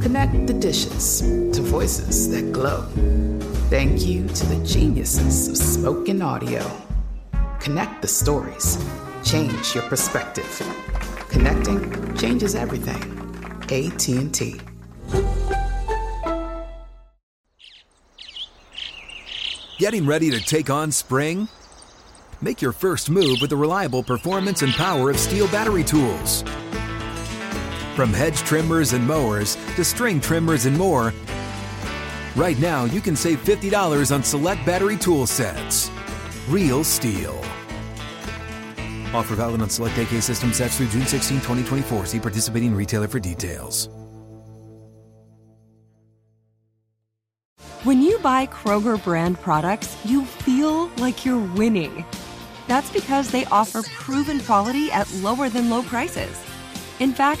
Connect the dishes to voices that glow. Thank you to the geniuses of spoken audio. Connect the stories. Change your perspective. Connecting changes everything. AT&T. Getting ready to take on spring? Make your first move with the reliable performance and power of Steel battery tools. From hedge trimmers and mowers to string trimmers and more, right now you can save $50 on select battery tool sets. Real Steel. Offer valid on select AK system sets through June 16, 2024. See participating retailer for details. When you buy Kroger brand products, you feel like you're winning. That's because they offer proven quality at lower than low prices. In fact,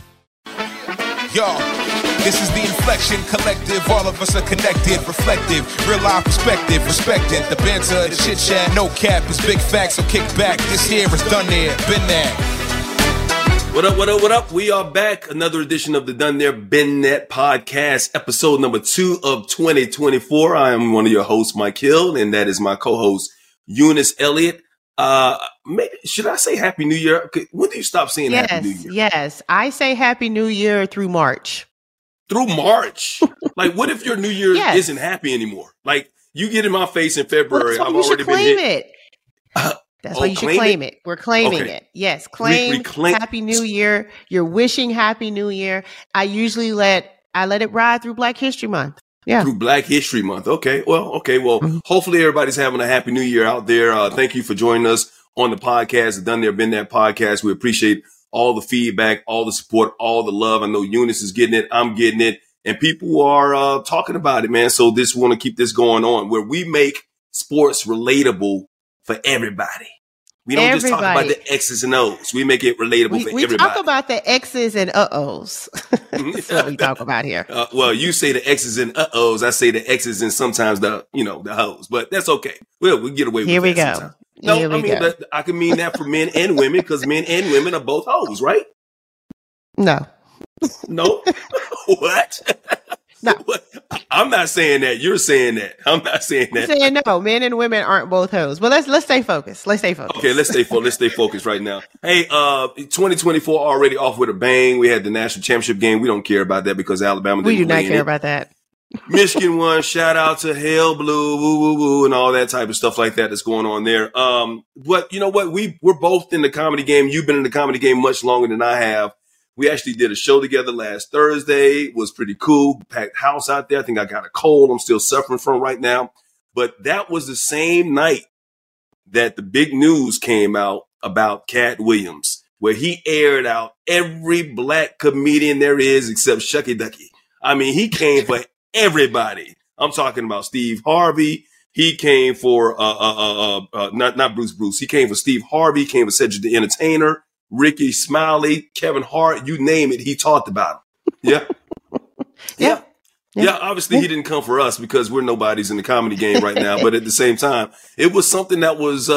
Yo! This is the Inflection Collective. All of us are connected, reflective, real life perspective, respected. The banter, the chit chat, no cap, it's big facts, so kick back. This here is Done There, Been That. What up, what up, what up? We are back. Another edition of the Done There, Been That podcast, episode number 2 of 2024. I am one of your hosts, Mike Hill, and that is my co-host, Eunice Elliott. Should I say Happy New Year? When do you stop saying Happy New Year? Yes, I say Happy New Year through March. Through March. Like, what if your New Year isn't happy anymore? Like, you get in my face in February. Well, I've already been hit. That's why you should claim it. We're claiming it. Yes. Claim Happy New Year. You're wishing Happy New Year. I usually let it ride through Black History Month. Yeah. Through Black History Month. Okay. Well, hopefully everybody's having a Happy New Year out there. Thank you for joining us on the podcast, the Done There, Been That podcast. We appreciate all the feedback, all the support, all the love. I know Eunice is getting it. I'm getting it. And people are talking about it, man. So this want to keep this going on where we make sports relatable for everybody. We don't just talk about the X's and O's. We make it relatable for everybody. We talk about the X's and uh-ohs. That's what we talk about here. Well, you say the X's and uh-ohs. I say the X's and sometimes the hoes. But that's okay. We'll get away with it. Here we go. Sometimes. No, I mean, I can mean that for men and women, because men and women are both hoes, right? No. What? No. What? I'm not saying that. You're saying that. I'm not saying that. I'm saying no. Men and women aren't both hoes. Well, let's stay focused. Okay, let's stay focused right now. Hey, 2024 already off with a bang. We had the national championship game. We don't care about that because Alabama didn't win. We do not care about that. Michigan won. Shout out to Hell Blue, woo, woo, woo, and all that type of stuff like that that's going on there. But you know what? We're both in the comedy game. You've been in the comedy game much longer than I have. We actually did a show together last Thursday. It was pretty cool. Packed house out there. I think I got a cold I'm still suffering from right now. But that was the same night that the big news came out about Katt Williams, where he aired out every black comedian there is except Shucky Ducky. I mean, he came for everybody. I'm talking about Steve Harvey. He came for not Bruce. He came for Steve Harvey. He came for Cedric the Entertainer, Ricky Smiley, Kevin Hart. You name it, he talked about him. Yeah. Obviously, he didn't come for us because we're nobody's in the comedy game right now. But at the same time, it was something that was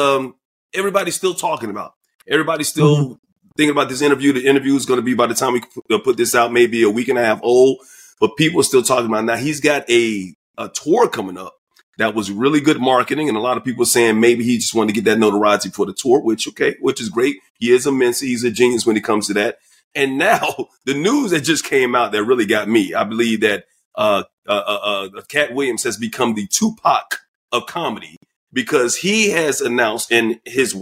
everybody's still talking about. Everybody's still thinking about this interview. The interview is going to be, by the time we put this out, maybe a week and a half old. But people are still talking about it. Now he's got a tour coming up that was really good marketing. And a lot of people saying maybe he just wanted to get that notoriety for the tour, which is great. He is immense. He's a genius when it comes to that. And now the news that just came out that really got me. I believe that Katt Williams has become the Tupac of comedy because he has announced, and his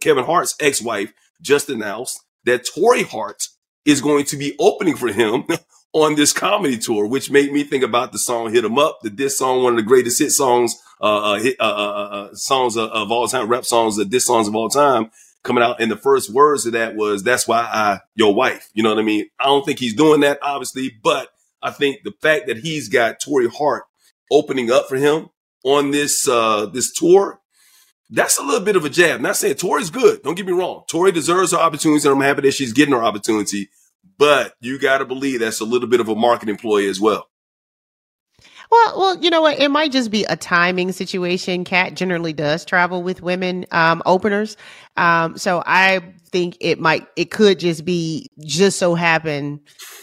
Kevin Hart's ex-wife just announced that Tori Hart is going to be opening for him on this comedy tour, which made me think about the song "Hit 'Em Up," the diss song, one of the greatest hit songs, songs of all time, rap songs, diss songs of all time, coming out. And the first words of that was, "That's why I, your wife." You know what I mean? I don't think he's doing that, obviously, but I think the fact that he's got Tori Hart opening up for him on this this tour, that's a little bit of a jab. Not saying Tori's good. Don't get me wrong. Tori deserves her opportunity, and I'm happy that she's getting her opportunity. But you got to believe that's a little bit of a marketing ploy as well. Well, you know what? It might just be a timing situation. Katt generally does travel with women openers. So I think it could just so happen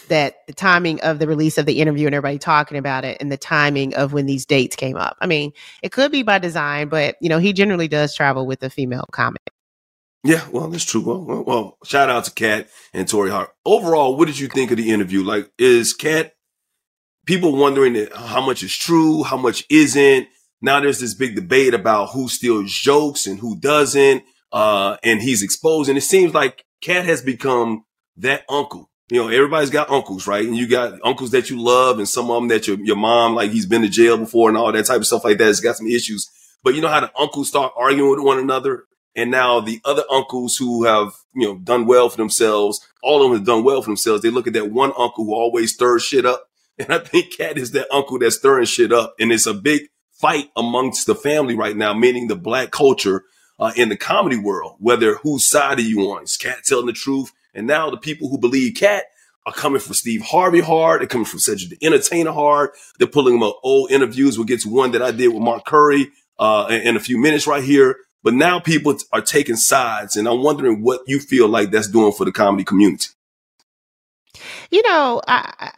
that the timing of the release of the interview and everybody talking about it and the timing of when these dates came up. I mean, it could be by design, but, you know, he generally does travel with a female comic. Yeah, well, that's true. Well, shout out to Katt and Tori Hart. Overall, what did you think of the interview? Like, is Katt, people wondering how much is true, how much isn't. Now there's this big debate about who steals jokes and who doesn't, and he's exposed. And it seems like Katt has become that uncle. You know, everybody's got uncles, right? And you got uncles that you love and some of them that your mom, like he's been to jail before and all that type of stuff like that. It's got some issues. But you know how the uncles start arguing with one another? And now the other uncles who have, you know, done well for themselves, all of them have done well for themselves. They look at that one uncle who always stirs shit up. And I think Katt is that uncle that's stirring shit up. And it's a big fight amongst the family right now, meaning the black culture in the comedy world, whether whose side are you on? Is Katt telling the truth? And now the people who believe Katt are coming for Steve Harvey hard. They're coming for Cedric the Entertainer hard. They're pulling them up old interviews. We'll get to one that I did with Mark Curry in a few minutes right here. But now people are taking sides, and I'm wondering what you feel like that's doing for the comedy community. You know, I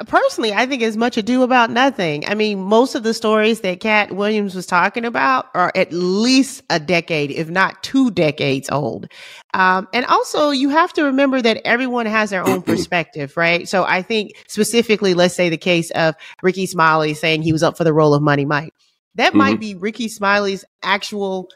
think it's much ado about nothing. I mean, most of the stories that Katt Williams was talking about are at least a decade, if not 2 decades old. And also, you have to remember that everyone has their own perspective, right? So I think specifically, let's say the case of Ricky Smiley saying he was up for the role of Money Mike. That might be Ricky Smiley's actual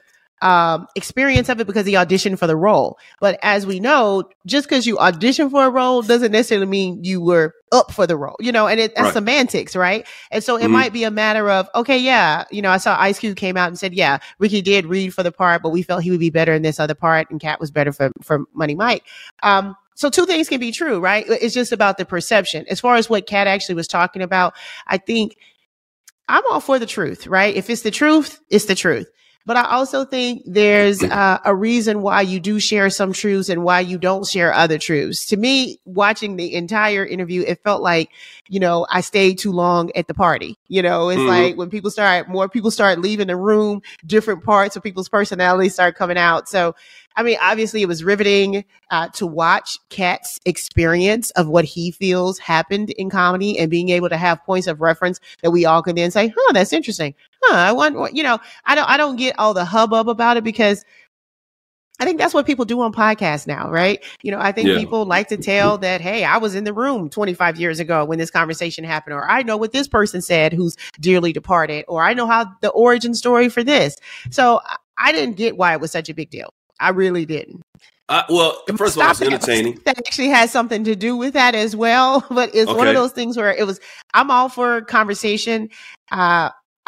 experience of it because he auditioned for the role. But as we know, just because you audition for a role doesn't necessarily mean you were up for the role, you know, and that's semantics, right? And so it might be a matter of, okay, yeah, you know, I saw Ice Cube came out and said, yeah, Ricky did read for the part, but we felt he would be better in this other part, and Katt was better for Money Mike. So 2 things can be true, right? It's just about the perception. As far as what Katt actually was talking about, I think I'm all for the truth, right? If it's the truth, it's the truth. But I also think there's a reason why you do share some truths and why you don't share other truths. To me, watching the entire interview, it felt like, you know, I stayed too long at the party. You know, it's like when more people start leaving the room, different parts of people's personalities start coming out. So, I mean, obviously it was riveting to watch Katt's experience of what he feels happened in comedy and being able to have points of reference that we all can then say, huh, that's interesting. I want, you know, I don't get all the hubbub about it because I think that's what people do on podcasts now, right? You know, I think people like to tell that, hey, I was in the room 25 years ago when this conversation happened, or I know what this person said who's dearly departed, or I know how the origin story for this. So I didn't get why it was such a big deal. I really didn't. Well, first of all, it's entertaining. That actually has something to do with that as well. But it's one of those things where it was, I'm all for conversation.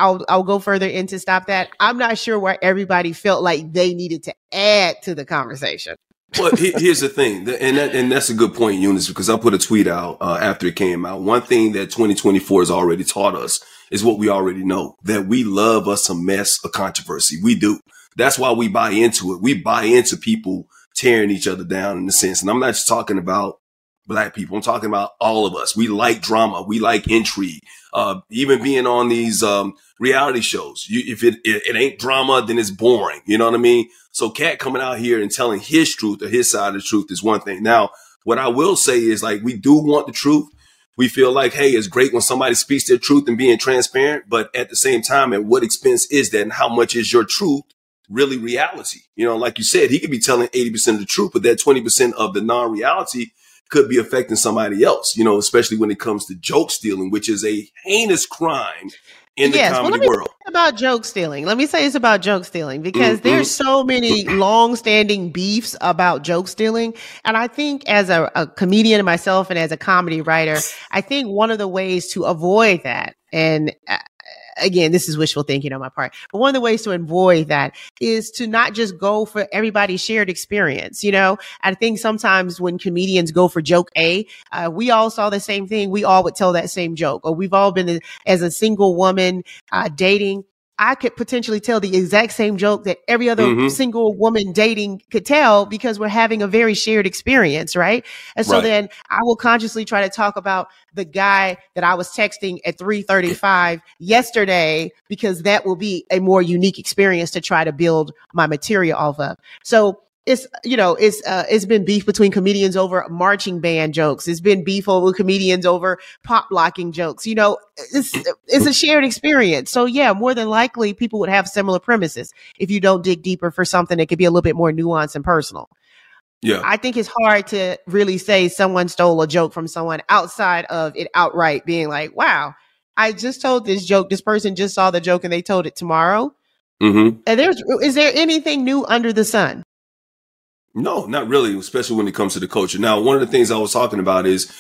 I'll go further into stop that. I'm not sure why everybody felt like they needed to add to the conversation. Well, here's the thing. And that's a good point, Eunice, because I put a tweet out after it came out. One thing that 2024 has already taught us is what we already know, that we love us a mess of controversy. We do. That's why we buy into it. We buy into people tearing each other down in a sense. And I'm not just talking about black people. I'm talking about all of us. We like drama. We like intrigue. Even being on these reality shows, if it ain't drama, then it's boring. You know what I mean? So Katt coming out here and telling his truth or his side of the truth is one thing. Now, what I will say is, like, we do want the truth. We feel like, hey, it's great when somebody speaks their truth and being transparent. But at the same time, at what expense is that, and how much is your truth really reality? You know, like you said, he could be telling 80% of the truth, but that 20% of the non-reality could be affecting somebody else, you know, especially when it comes to joke stealing, which is a heinous crime in the comedy world. About joke stealing. Let me say it's about joke stealing because there's so many long-standing beefs about joke stealing. And I think as a comedian myself and as a comedy writer, I think one of the ways to avoid that, and again, this is wishful thinking on my part, but one of the ways to avoid that is to not just go for everybody's shared experience. You know, I think sometimes when comedians go for joke A, we all saw the same thing. We all would tell that same joke, or we've all been as a single woman dating. I could potentially tell the exact same joke that every other single woman dating could tell because we're having a very shared experience, right? And so then I will consciously try to talk about the guy that I was texting at 3:35 yesterday because that will be a more unique experience to try to build my material off of. So it's been beef between comedians over marching band jokes. It's been beef over comedians over pop locking jokes. You know, it's a shared experience. So yeah, more than likely people would have similar premises if you don't dig deeper for something that could be a little bit more nuanced and personal. Yeah, I think it's hard to really say someone stole a joke from someone outside of it outright being like, wow, I just told this joke. This person just saw the joke and they told it tomorrow. And is there anything new under the sun? No, not really, especially when it comes to the culture. Now, one of the things I was talking about is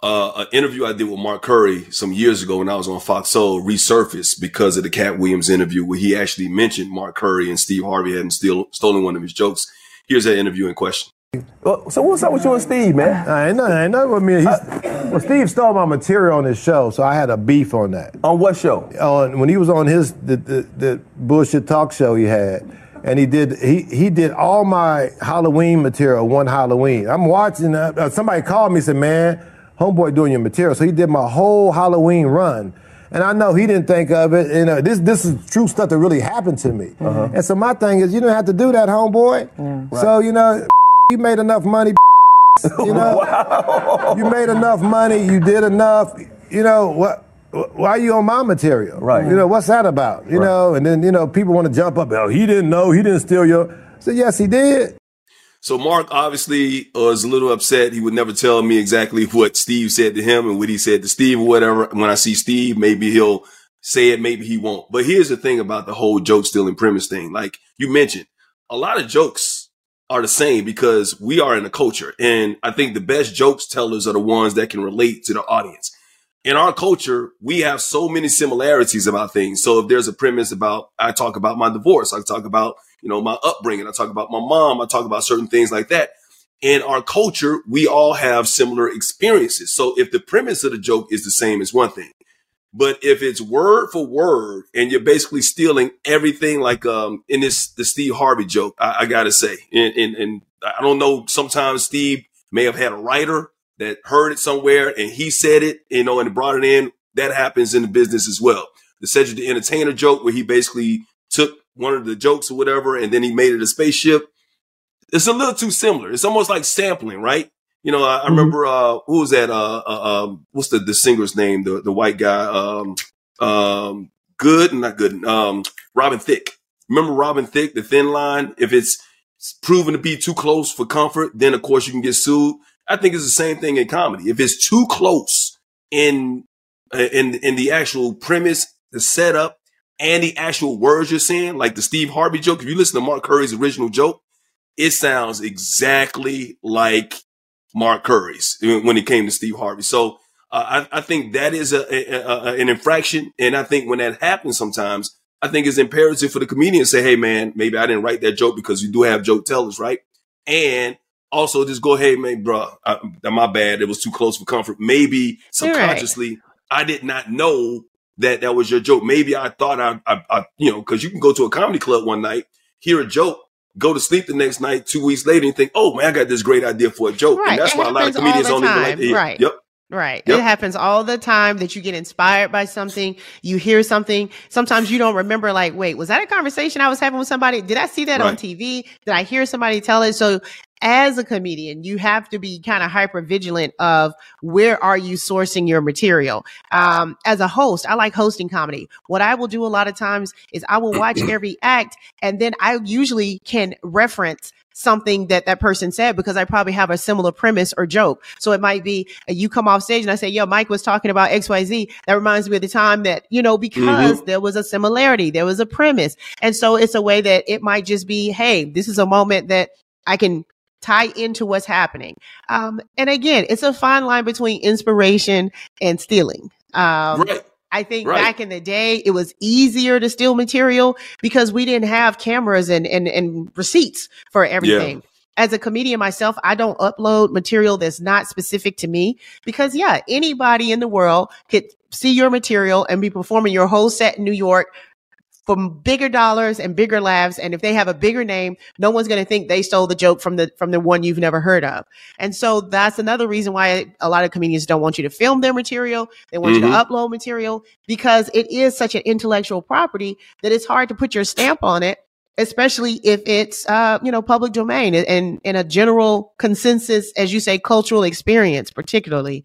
an interview I did with Mark Curry some years ago when I was on Fox Soul resurfaced because of the Katt Williams interview where he actually mentioned Mark Curry and Steve Harvey hadn't stolen one of his jokes. Here's that interview in question. Well, so what's up with you and Steve, man? I ain't know. I mean, Steve stole my material on his show, so I had a beef on that. On what show? When he was on his the bullshit talk show he had. And he did all my Halloween material one Halloween. I'm watching that. Somebody called me and said, man, homeboy doing your material. So he did my whole Halloween run. And I know he didn't think of it. You know, this is true stuff that really happened to me. Uh-huh. And so my thing is, you don't have to do that, homeboy. Yeah. Right. So, you know, you made enough money. You know, wow. You made enough money. You did enough. You know what? Why are you on my material? Right. You know, what's that about? You know, and then, you know, people want to jump up. Oh, he didn't know. He didn't steal your. So, yes, he did. So Mark obviously was a little upset. He would never tell me exactly what Steve said to him and what he said to Steve or whatever. When I see Steve, maybe he'll say it. Maybe he won't. But here's the thing about the whole joke stealing premise thing. Like you mentioned, a lot of jokes are the same because we are in a culture. And I think the best jokes tellers are the ones that can relate to the audience. In our culture, we have so many similarities about things. So if there's a premise about, I talk about my divorce, I talk about, you know, my upbringing, I talk about my mom, I talk about certain things like that. In our culture, we all have similar experiences. So if the premise of the joke is the same, it's one thing. But if it's word for word and you're basically stealing everything, like in the Steve Harvey joke, I got to say, and I don't know, sometimes Steve may have had a writer that heard it somewhere and he said it, you know, and brought it in. That happens in the business as well. The Cedric the Entertainer joke where he basically took one of the jokes or whatever and then he made it a spaceship. It's a little too similar. It's almost like sampling, right? You know, I remember, who was that? What's the singer's name? The white guy, Robin Thicke. Remember Robin Thicke, The Thin Line? If it's proven to be too close for comfort, then of course you can get sued. I think it's the same thing in comedy. If it's too close in the actual premise, the setup, and the actual words you're saying, like the Steve Harvey joke, if you listen to Mark Curry's original joke, it sounds exactly like Mark Curry's when it came to Steve Harvey. So I think that is an infraction. And I think when that happens sometimes, I think it's imperative for the comedian to say, hey, man, maybe I didn't write that joke, because you do have joke tellers, right? And also, just go ahead, man, bro. My bad. It was too close for comfort. Maybe subconsciously, I did not know that was your joke. Maybe I thought I because you can go to a comedy club one night, hear a joke, go to sleep the next night, 2 weeks later, and think, oh man, I got this great idea for a joke. Right. And that's why a lot of comedians don't even like to hear. Right. Yep. Right. Yep. It happens all the time that you get inspired by something, you hear something. Sometimes you don't remember, like, wait, was that a conversation I was having with somebody? Did I see that on TV? Did I hear somebody tell it? So as a comedian, you have to be kind of hyper vigilant of where are you sourcing your material. As a host, I like hosting comedy. What I will do a lot of times is I will watch every act, and then I usually can reference something that that person said, because I probably have a similar premise or joke. So it might be, you come off stage and I say, yo, Mike was talking about XYZ. That reminds me of the time that, you know, because there was a similarity, there was a premise. And so it's a way that it might just be, hey, this is a moment that I can tie into what's happening. And again, it's a fine line between inspiration and stealing. I think back in the day, it was easier to steal material because we didn't have cameras and receipts for everything. As a comedian myself, I don't upload material that's not specific to me because, yeah, anybody in the world could see your material and be performing your whole set in New York for bigger dollars and bigger laughs. And if they have a bigger name, no one's going to think they stole the joke from the one you've never heard of. And so that's another reason why a lot of comedians don't want you to film their material. They want you to upload material because it is such an intellectual property that it's hard to put your stamp on it, especially if it's, you know, public domain and in a general consensus, as you say, cultural experience, particularly.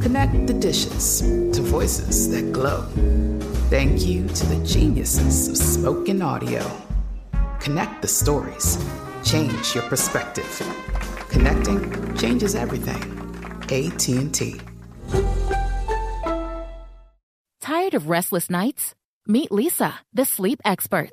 Connect the dishes to voices that glow. Thank you to the geniuses of spoken audio. Connect the stories. Change your perspective. Connecting changes everything. AT&T. Tired of restless nights? Meet Leesa, the sleep experts.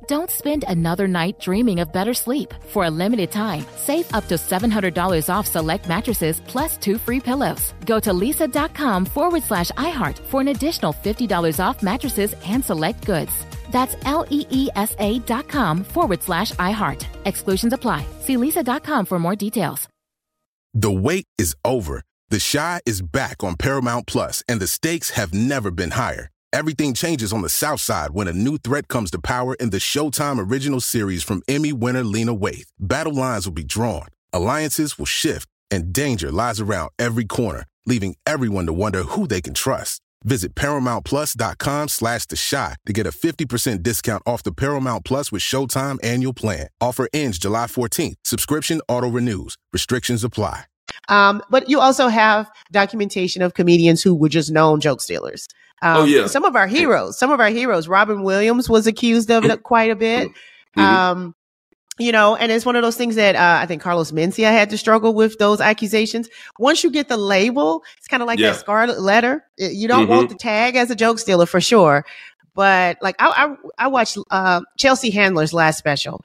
Don't spend another night dreaming of better sleep. For a limited time, save up to $700 off select mattresses plus 2 free pillows. Go to Leesa.com/iHeart for an additional $50 off mattresses and select goods. That's LEESA.com/iHeart. Exclusions apply. See Leesa.com for more details. The wait is over. The Chi is back on Paramount Plus, and the stakes have never been higher. Everything changes on the South Side when a new threat comes to power in the Showtime original series from Emmy winner Lena Waithe. Battle lines will be drawn, alliances will shift, and danger lies around every corner, leaving everyone to wonder who they can trust. Visit ParamountPlus.com/TheShot to get a 50% discount off the Paramount Plus with Showtime annual plan. Offer ends July 14th. Subscription auto-renews. Restrictions apply. But you also have documentation of comedians who were just known joke stealers. Some of our heroes, Robin Williams was accused of it quite a bit. You know, and it's one of those things that I think Carlos Mencia had to struggle with those accusations. Once you get the label, it's kind of like that scarlet letter. You don't want the tag as a joke stealer for sure. But like I watched Chelsea Handler's last special.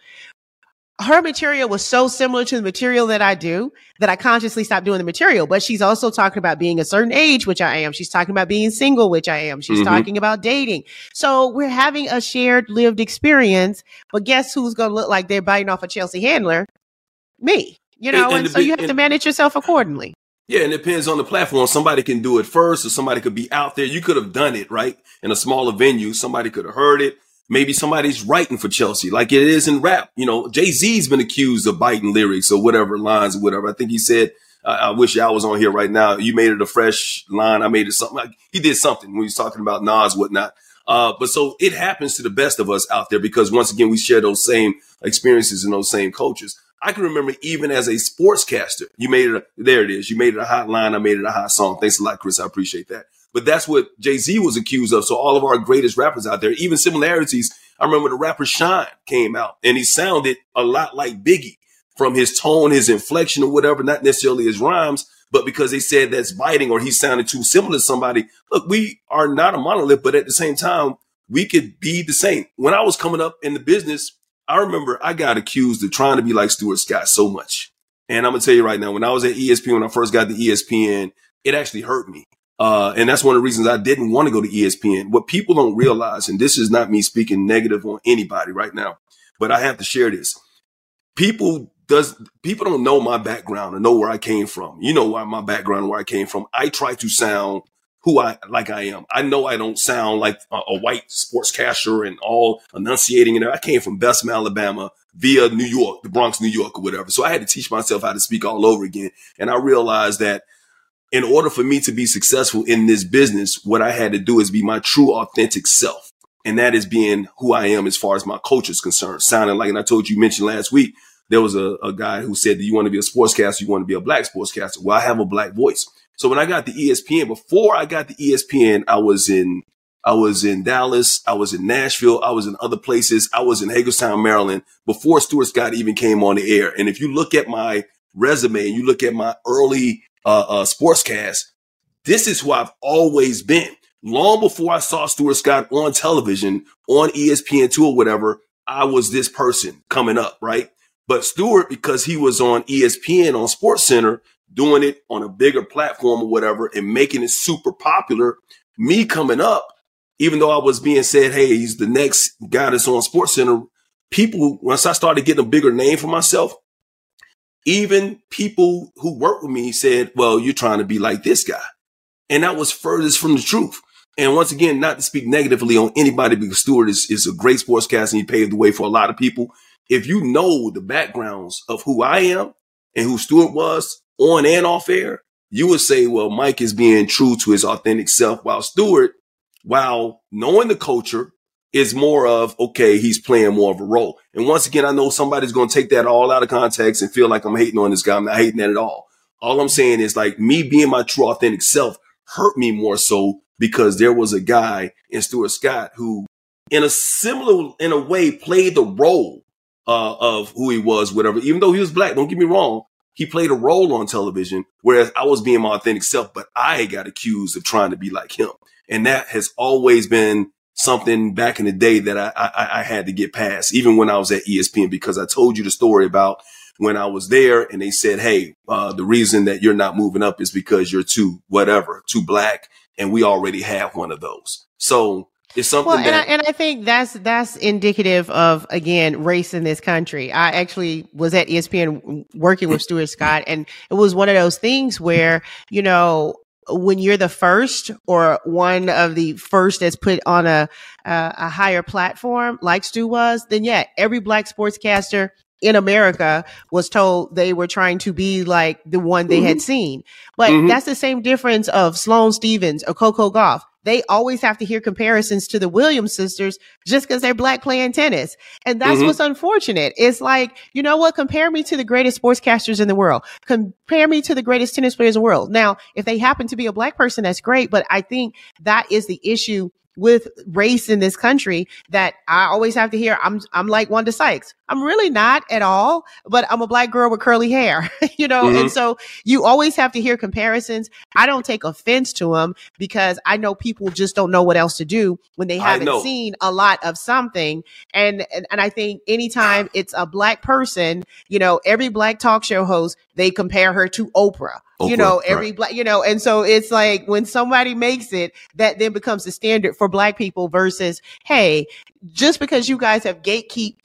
Her material was so similar to the material that I do that I consciously stopped doing the material. But she's also talking about being a certain age, which I am. She's talking about being single, which I am. She's talking about dating. So we're having a shared lived experience. But guess who's going to look like they're biting off a Chelsea Handler? Me. You know, and so you have to manage yourself accordingly. Yeah, and it depends on the platform. Somebody can do it first, or somebody could be out there. You could have done it, right, in a smaller venue. Somebody could have heard it. Maybe somebody's writing for Chelsea, like it is in rap. You know, Jay-Z's been accused of biting lyrics or whatever lines or whatever. I think he said, I wish I was on here right now. You made it a fresh line. I made it something. Like, he did something when he was talking about Nas, whatnot. But so it happens to the best of us out there because, once again, we share those same experiences and those same cultures. I can remember even as a sportscaster, you made it. There it is. You made it a hot line. I made it a hot song. Thanks a lot, Chris. I appreciate that. But that's what Jay-Z was accused of. So all of our greatest rappers out there, even similarities. I remember the rapper Shine came out and he sounded a lot like Biggie from his tone, his inflection or whatever, not necessarily his rhymes, but because they said that's biting or he sounded too similar to somebody. Look, we are not a monolith, but at the same time, we could be the same. When I was coming up in the business, I remember I got accused of trying to be like Stuart Scott so much. And I'm going to tell you right now, when I was at ESPN, when I first got to ESPN, it actually hurt me. And that's one of the reasons I didn't want to go to ESPN. What people don't realize, and this is not me speaking negative on anybody right now, but I have to share this. People don't know my background or know where I came from. You know why my background, where I came from. I try to sound like I am. I know I don't sound like a white sportscaster and all enunciating. And I came from Bessemer, Alabama, via New York, the Bronx, New York or whatever. So I had to teach myself how to speak all over again. And I realized that in order for me to be successful in this business, what I had to do is be my true, authentic self. And that is being who I am as far as my culture is concerned. Sounding like, and I told you, mentioned last week, there was a guy who said, do you want to be a sportscaster? You want to be a black sportscaster? Well, I have a black voice. So when I got to ESPN, before I got to ESPN, I was in Dallas. I was in Nashville. I was in other places. I was in Hagerstown, Maryland, before Stuart Scott even came on the air. And if you look at my resume and you look at my early sportscast, this is who I've always been. Long before I saw Stuart Scott on television, on ESPN2 or whatever, I was this person coming up, right? But Stuart, because he was on ESPN, on SportsCenter, doing it on a bigger platform or whatever and making it super popular. Me coming up, even though I was being said, hey, he's the next guy that's on SportsCenter, people, once I started getting a bigger name for myself, even people who worked with me said, well, you're trying to be like this guy. And that was furthest from the truth. And once again, not to speak negatively on anybody, because Stuart is a great sportscaster and he paved the way for a lot of people. If you know the backgrounds of who I am and who Stuart was, on and off air, you would say, well, Mike is being true to his authentic self, while Stuart, while knowing the culture, is more of, okay, he's playing more of a role. And once again, I know somebody's going to take that all out of context and feel like I'm hating on this guy. I'm not hating that at all. All I'm saying is, like, me being my true authentic self hurt me more so because there was a guy in Stuart Scott who, in a way, played the role of who he was, whatever, even though he was black. Don't get me wrong. He played a role on television, whereas I was being my authentic self, but I got accused of trying to be like him. And that has always been something back in the day that I had to get past, even when I was at ESPN, because I told you the story about when I was there and they said, hey, the reason that you're not moving up is because you're too whatever, too black. And we already have one of those. So it's something I think that's indicative of, again, race in this country. I actually was at ESPN working with Stuart Scott, and it was one of those things where, you know, when you're the first or one of the first that's put on a higher platform like Stu was, then yeah, every black sportscaster in America was told they were trying to be like the one they had seen. But that's the same difference of Sloane Stephens or Coco Gauff. They always have to hear comparisons to the Williams sisters just because they're black playing tennis. And that's what's unfortunate. It's like, you know what? Compare me to the greatest sportscasters in the world. Compare me to the greatest tennis players in the world. Now, if they happen to be a black person, that's great. But I think that is the issue with race in this country, that I always have to hear, I'm like Wanda Sykes. I'm really not at all, but I'm a black girl with curly hair, you know? And so you always have to hear comparisons. I don't take offense to them because I know people just don't know what else to do when they haven't seen a lot of something. And I think anytime it's a black person, you know, every black talk show host, they compare her to Oprah. You know, every black, you know, and so it's like when somebody makes it, that then becomes the standard for black people versus, hey, just because you guys have gatekeeping,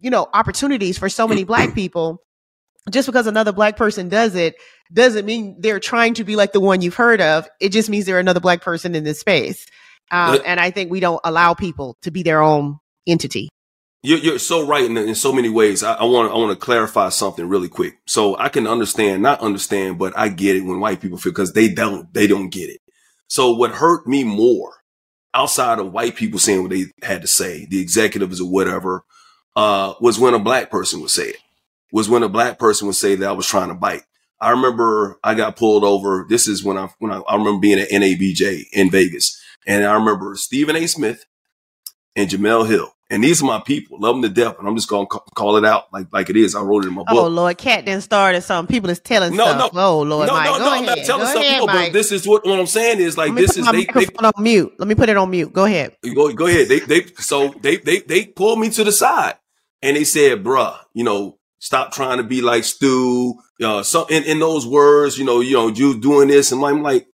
you know, opportunities for so many black people, just because another black person does it doesn't mean they're trying to be like the one you've heard of. It just means they're another black person in this space. And I think we don't allow people to be their own entity. You're so right in so many ways. I want to clarify something really quick. So I can not understand, but I get it when white people feel, because they don't get it. So what hurt me more, outside of white people saying what they had to say, the executives or whatever, was when a black person would say that I was trying to bite. I remember I got pulled over. This is when I remember being at NABJ in Vegas. And I remember Stephen A. Smith and Jamel Hill. And these are my people. Love them to death. And I'm just going to call it out like it is. I wrote it in my book. Oh, Lord. Kat didn't start at something. People is telling stuff. No. Oh, Lord. No, Mike. No, I'm not telling stuff. But this is what I'm saying is like this is. They put on mute. Let me put it on mute. Go ahead. Go ahead. They pulled me to the side and they said, bruh, you know, stop trying to be like Stu. So in those words, you know, you doing this. And I'm like,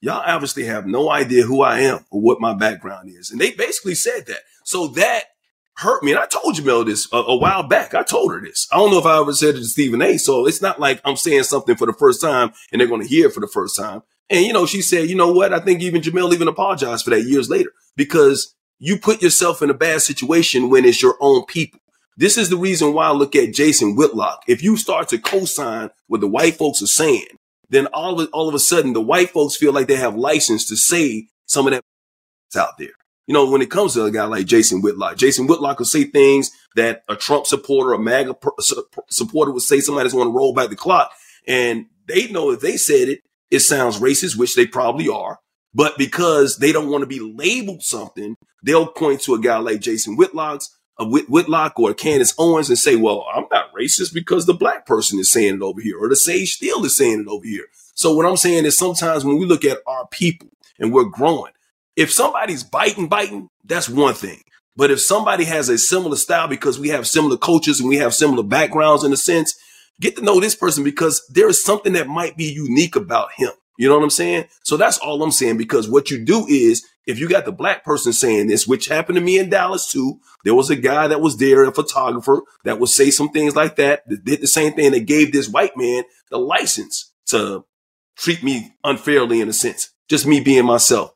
y'all obviously have no idea who I am or what my background is. And they basically said that. So that hurt me. And I told Jamel this a while back. I told her this. I don't know if I ever said it to Stephen A. So it's not like I'm saying something for the first time and they're going to hear it for the first time. And, you know, she said, you know what? I think even Jamel even apologized for that years later because you put yourself in a bad situation when it's your own people. This is the reason why I look at Jason Whitlock. If you start to co-sign what the white folks are saying, then all of a sudden the white folks feel like they have license to say some of that out there. You know, when it comes to a guy like Jason Whitlock will say things that a Trump supporter, a MAGA supporter would say, somebody that's going to roll back the clock. And they know if they said it, it sounds racist, which they probably are. But because they don't want to be labeled something, they'll point to a guy like Jason Whitlock or Candace Owens and say, well, I'm not racist because the black person is saying it over here or the Sage Steele is saying it over here. So what I'm saying is sometimes when we look at our people and we're growing, if somebody's biting, that's one thing. But if somebody has a similar style because we have similar cultures and we have similar backgrounds in a sense, get to know this person because there is something that might be unique about him. You know what I'm saying? So that's all I'm saying, because what you do is if you got the black person saying this, which happened to me in Dallas, too. There was a guy that was there, a photographer that would say some things like that did the same thing that gave this white man the license to treat me unfairly in a sense. Just me being myself.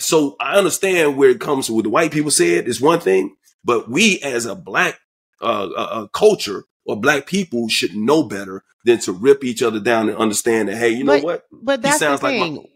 So I understand where it comes to what the white people said is one thing. But we as a black culture or black people should know better than to rip each other down and understand that, hey, you know what? But that's the thing. Like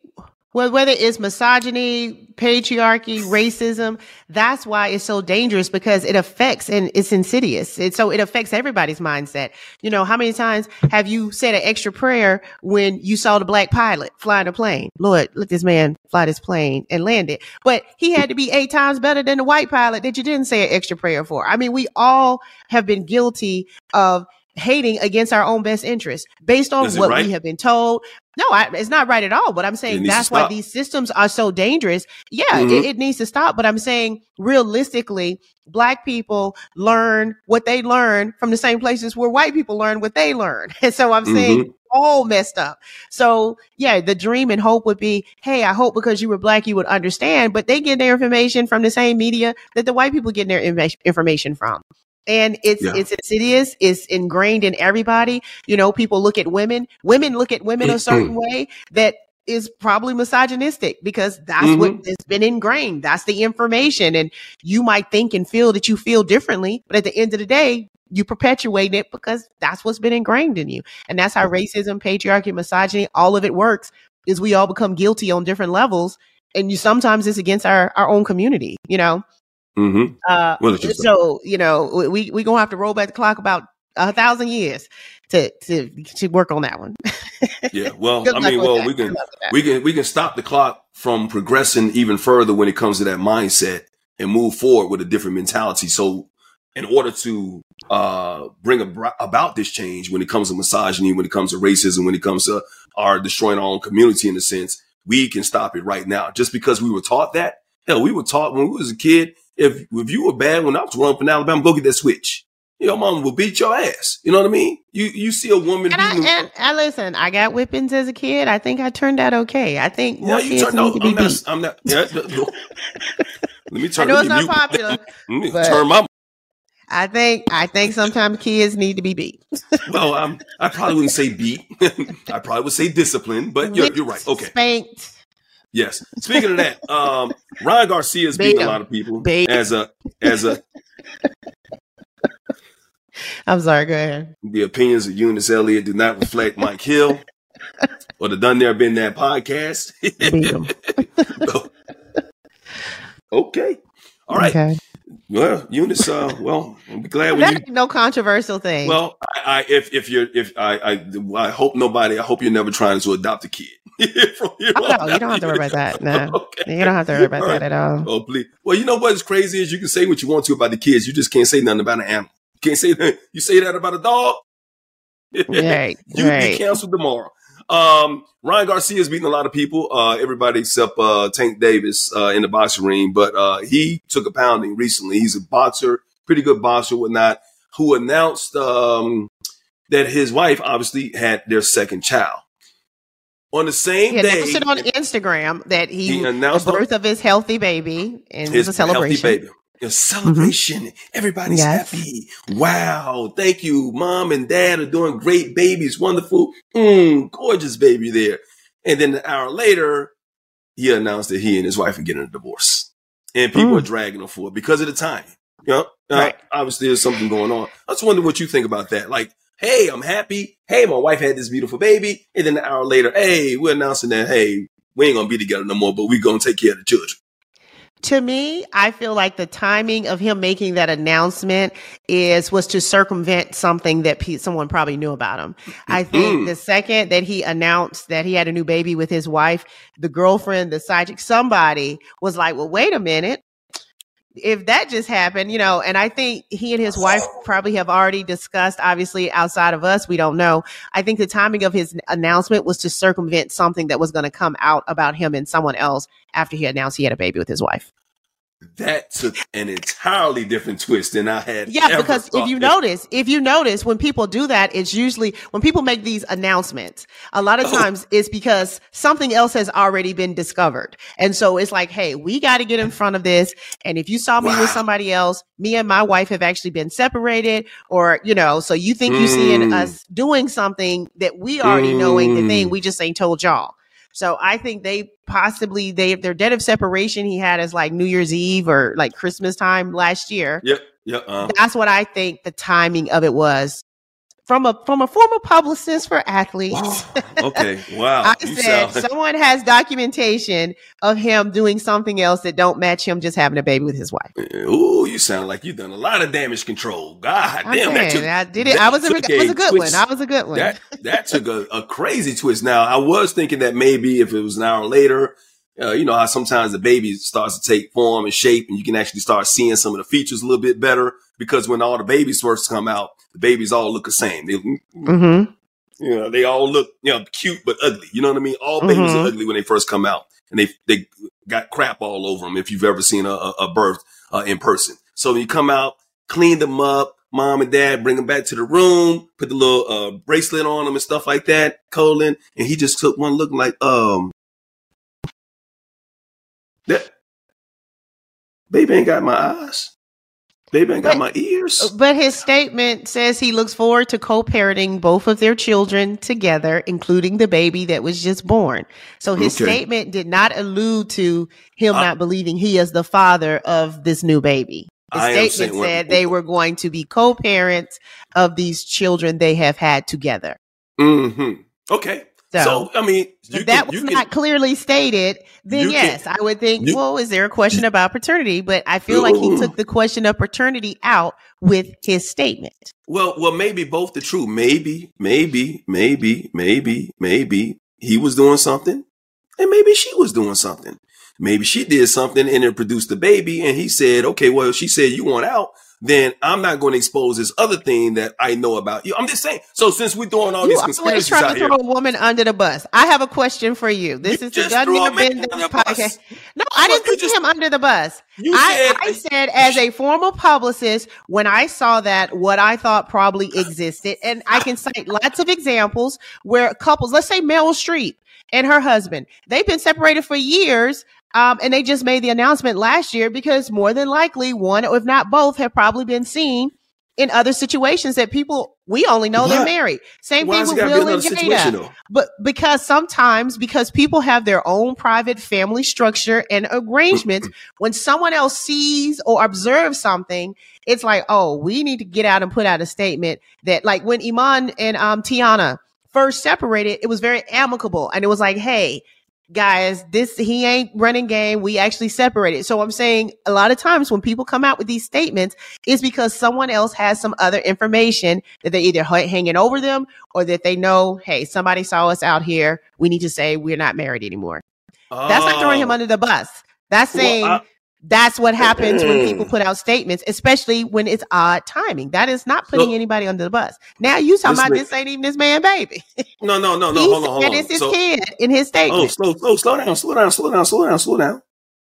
well, whether it's misogyny, patriarchy, racism, that's why it's so dangerous, because it affects and it's insidious. And so it affects everybody's mindset. You know, how many times have you said an extra prayer when you saw the black pilot flying a plane? Lord, let this man fly this plane and land it. But he had to be 8 times better than the white pilot that you didn't say an extra prayer for. I mean, we all have been guilty of hating against our own best interest based on what we have been told. No, it's not right at all. But I'm saying that's why these systems are so dangerous. Yeah, mm-hmm. it needs to stop. But I'm saying realistically, black people learn what they learn from the same places where white people learn what they learn. And so I'm saying all messed up. So yeah, the dream and hope would be, hey, I hope because you were black, you would understand. But they get their information from the same media that the white people get their information from. And it's insidious. It's ingrained in everybody. You know, people look at women. Women look at women a certain way that is probably misogynistic because that's what has been ingrained. That's the information. And you might think and feel that you feel differently. But at the end of the day, you perpetuate it because that's what's been ingrained in you. And that's how racism, patriarchy, misogyny, all of it works, is we all become guilty on different levels. And sometimes it's against our own community, you know. Mm-hmm. So, you know, we going to have to roll back the clock about 1,000 years to work on that one. Yeah. Well, we can stop the clock from progressing even further when it comes to that mindset and move forward with a different mentality. So in order to bring about this change when it comes to misogyny, when it comes to racism, when it comes to our destroying our own community in a sense, we can stop it right now just because we were taught that. Hell, we were taught when we was a kid. If you were bad when I was running from Alabama, go get that switch. Your mom will beat your ass. You know what I mean? You see a woman. And listen, I got whippings as a kid. I think I turned out okay. I think more kids need to be beat. I'm not. Yeah, no. Let me turn. I know it's not popular. Let me turn my. I think sometimes kids need to be beat. Well, I probably wouldn't say beat. I probably would say discipline. But you're right. Okay. Spanked. Yes. Speaking of that, Ryan Garcia is beating a lot of people as a. I'm sorry. Go ahead. The opinions of Eunice Elliott do not reflect Mike Hill or the Done There Been That podcast. Beat 'em. Okay. All right. Okay. Well, Eunice, well, I'm glad we no controversial thing. Well, I hope nobody, I hope you're never trying to adopt a kid. No, you don't have to worry about that. No, okay. You don't have to worry about that at all. Oh, please. Well, you know what's crazy is you can say what you want to about the kids. You just can't say nothing about an animal. You can't say that. You say that about a dog. Right, you canceled tomorrow. Ryan Garcia is beating a lot of people, everybody except Tank Davis in the boxing ring, but he took a pounding recently. He's a boxer, pretty good boxer, whatnot, who announced that his wife obviously had their second child. On the same day, he announced on Instagram that he announced the birth of his healthy baby, and it was a celebration. Healthy baby. A celebration. Mm-hmm. Everybody's happy. Wow. Thank you. Mom and dad are doing great. Baby's wonderful. Gorgeous baby there. And then an hour later, he announced that he and his wife are getting a divorce. And people are dragging him for it because of the timing. You know, obviously there's something going on. I just wonder what you think about that. Like, hey, I'm happy. Hey, my wife had this beautiful baby. And then an hour later, hey, we're announcing that, hey, we ain't going to be together no more, but we're going to take care of the children. To me, I feel like the timing of him making that announcement was to circumvent something that someone probably knew about him. I think the second that he announced that he had a new baby with his wife, the girlfriend, the side chick, somebody was like, well, wait a minute. If that just happened, you know, and I think he and his wife probably have already discussed, obviously outside of us, we don't know. I think the timing of his announcement was to circumvent something that was going to come out about him and someone else after he announced he had a baby with his wife. That took an entirely different twist than I had. Yeah, because if you notice, when people do that, it's usually when people make these announcements, a lot of times it's because something else has already been discovered. And so it's like, hey, we got to get in front of this. And if you saw me with somebody else, me and my wife have actually been separated, or, you know, so you think you're seeing us doing something that we already knowing the thing, we just ain't told y'all. So I think their date of separation he had is like New Year's Eve or like Christmas time last year. Yep. That's what I think the timing of it was. From a former publicist for athletes. Wow. Okay. Wow. Someone has documentation of him doing something else that don't match him just having a baby with his wife. Ooh, you sound like you've done a lot of damage control. God damn, I was a good one. That took a crazy twist. Now, I was thinking that maybe if it was an hour later, you know how sometimes the baby starts to take form and shape, and you can actually start seeing some of the features a little bit better, because when all the babies first come out, the babies all look the same. They, you know, they all look, you know, cute but ugly. You know what I mean? All babies are ugly when they first come out, and they got crap all over them. If you've ever seen a birth in person, so when you come out, clean them up. Mom and dad bring them back to the room, put the little bracelet on them and stuff like that. Colin, and he just took one look like, that baby ain't got my eyes. Baby ain't got my ears. But his statement says he looks forward to co-parenting both of their children together, including the baby that was just born. So his statement did not allude to him not believing he is the father of this new baby. The statement said they were going to be co-parents of these children they have had together. Okay. So, I mean, if that was not clearly stated, then yes, I would think, well, is there a question about paternity? But I feel like he took the question of paternity out with his statement. Well, maybe both are true. Maybe he was doing something and maybe she was doing something. Maybe she did something and it produced the baby. And he said, okay, well, she said you want out, then I'm not going to expose this other thing that I know about you. I'm just saying. So since we're doing all these conspiracies out here, you always trying to throw a woman under the bus. I have a question for you. This is the Done There Been That Podcast. No, I didn't throw him under the bus. I said, as a former publicist, when I saw that, what I thought probably existed, and I can cite lots of examples where couples, let's say Meryl Streep and her husband, they've been separated for years. And they just made the announcement last year because more than likely one, or if not both, have probably been seen in other situations that we only know they're married. Same thing with Will and Jada. But because people have their own private family structure and arrangements, when someone else sees or observes something, it's like, oh, we need to get out and put out a statement that, like when Iman and Tiana first separated, it was very amicable. And it was like, hey, guys, he ain't running game. We actually separated. So I'm saying a lot of times when people come out with these statements, it's because someone else has some other information that they either hanging over them or that they know, hey, somebody saw us out here. We need to say we're not married anymore. Oh. That's not throwing him under the bus. That's saying that's what happens when people put out statements, especially when it's odd timing. That is not putting anybody under the bus. Now you talking about this ain't even this man, baby. No. Hold on. This is his kid in his statement. Oh, slow down.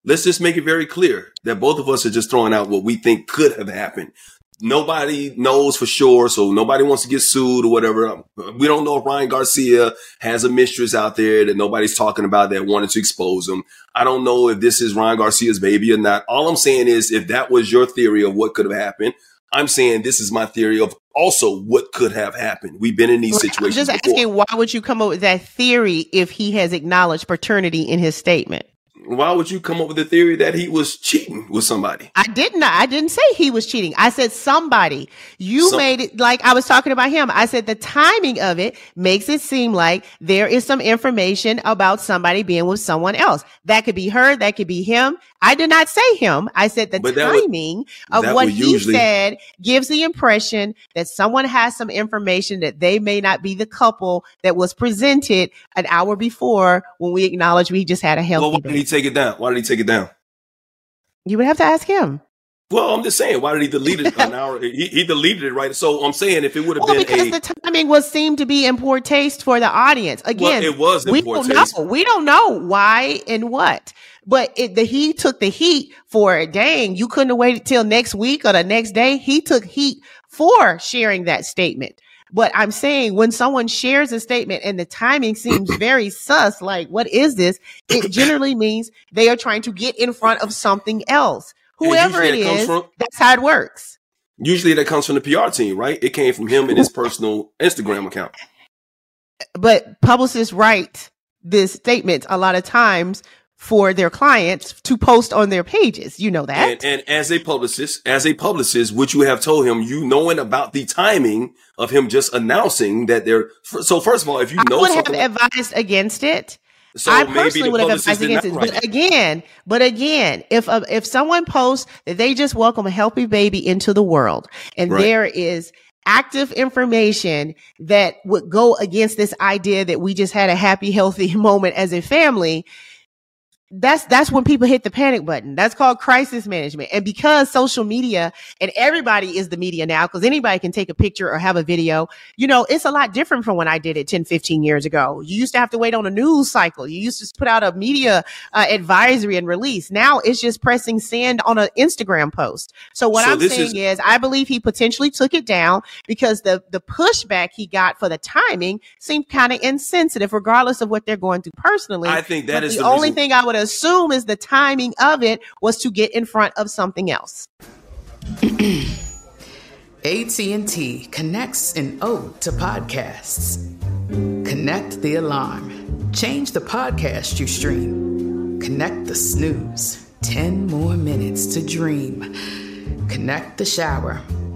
Let's just make it very clear that both of us are just throwing out what we think could have happened. Nobody knows for sure, so nobody wants to get sued or whatever. We don't know if Ryan Garcia has a mistress out there that nobody's talking about that wanted to expose him. I don't know if this is Ryan Garcia's baby or not. All I'm saying is if that was your theory of what could have happened, I'm saying this is my theory of also what could have happened. We've been in these situations before. I'm just asking, why would you come up with that theory if he has acknowledged paternity in his statement? Why would you come up with the theory that he was cheating with somebody? I did not. I didn't say he was cheating. I said somebody. You made it like I was talking about him. I said the timing of it makes it seem like there is some information about somebody being with someone else. That could be her. That could be him. I did not say him. I said the timing of what he said gives the impression that someone has some information that they may not be the couple that was presented an hour before when we acknowledged we just had a healthy baby. Take it down. Why did he take it down? You would have to ask him. Well, I'm just saying, why did he delete it an hour? He deleted it, right? So I'm saying if it would have been because the timing seemed to be in poor taste for the audience. Again, it was in poor taste. We don't know why and what. But he took the heat for it. Dang, you couldn't have waited till next week or the next day. He took heat for sharing that statement. But I'm saying when someone shares a statement and the timing seems very sus, like, what is this? It generally means they are trying to get in front of something else. Whoever it is, that's how it works. Usually that comes from the PR team, right? It came from him and his personal Instagram account. But publicists write this statement a lot of times for their clients to post on their pages. You know that. And as a publicist, which you have told him, you knowing about the timing of him just announcing that they're. So first of all, if you know something. I would have advised against it. So I personally would have advised against it. Right. But again, if someone posts that they just welcome a healthy baby into the world and there is active information that would go against this idea that we just had a happy, healthy moment as a family, that's when people hit the panic button. That's called crisis management. And because social media and everybody is the media now, because anybody can take a picture or have a video, it's a lot different from when I did it 10, 15 years ago. You used to have to wait on a news cycle. You used to put out a media advisory and release. Now it's just pressing send on an Instagram post. So what I'm saying is I believe he potentially took it down because the pushback he got for the timing seemed kind of insensitive, regardless of what they're going through personally. I think that is the only thing I would assume is the timing of it was to get in front of something else. AT&T connects an ode to podcasts. Connect the alarm. Change the podcast you stream. Connect the snooze. 10 more minutes to dream. Connect the shower.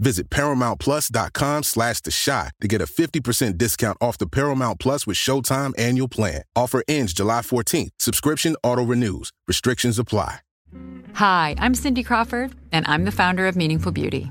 Visit ParamountPlus.com/TheShot to get a 50% discount off the Paramount Plus with Showtime annual plan. Offer ends July 14th. Subscription auto-renews. Restrictions apply. Hi, I'm Cindy Crawford, and I'm the founder of Meaningful Beauty.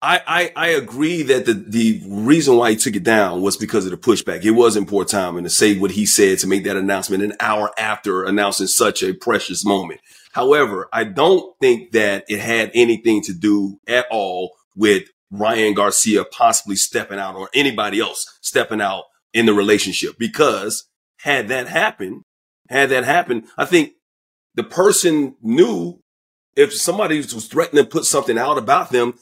I agree that the reason why he took it down was because of the pushback. It was in poor timing to say what he said, to make that announcement an hour after announcing such a precious moment. However, I don't think that it had anything to do at all with Ryan Garcia possibly stepping out or anybody else stepping out in the relationship, because had that happened, I think the person knew if somebody was threatening to put something out about them.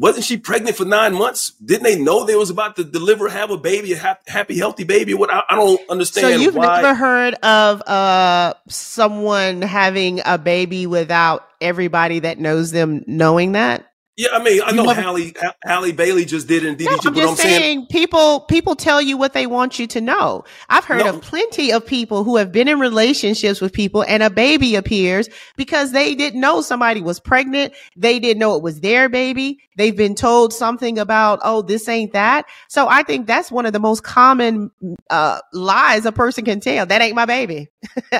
Wasn't she pregnant for 9 months? Didn't they know they was about to deliver, have a baby, a happy, healthy baby? What I don't understand. So you've never heard of someone having a baby without everybody that knows them knowing that? Yeah, I mean, I know Halle Bailey just did it in DDG. No, I'm just saying people tell you what they want you to know. I've heard of plenty of people who have been in relationships with people and a baby appears because they didn't know somebody was pregnant. They didn't know it was their baby. They've been told something about, oh, this ain't that. So I think that's one of the most common lies a person can tell. That ain't my baby.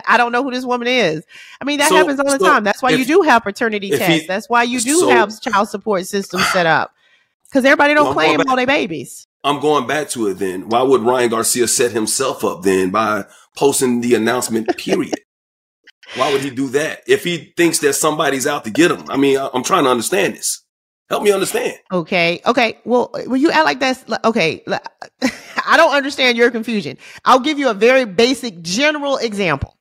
I don't know who this woman is. I mean, that happens all the time. That's why you do have paternity tests. That's why you do have child support system set up, because everybody don't claim all their babies. I'm going back to it then. Why would Ryan Garcia set himself up then by posting the announcement, period? Why would he do that if he thinks that somebody's out to get him? I mean, I'm trying to understand this. Help me understand. Okay. Well, when you act like that's okay, I don't understand your confusion. I'll give you a very basic general example.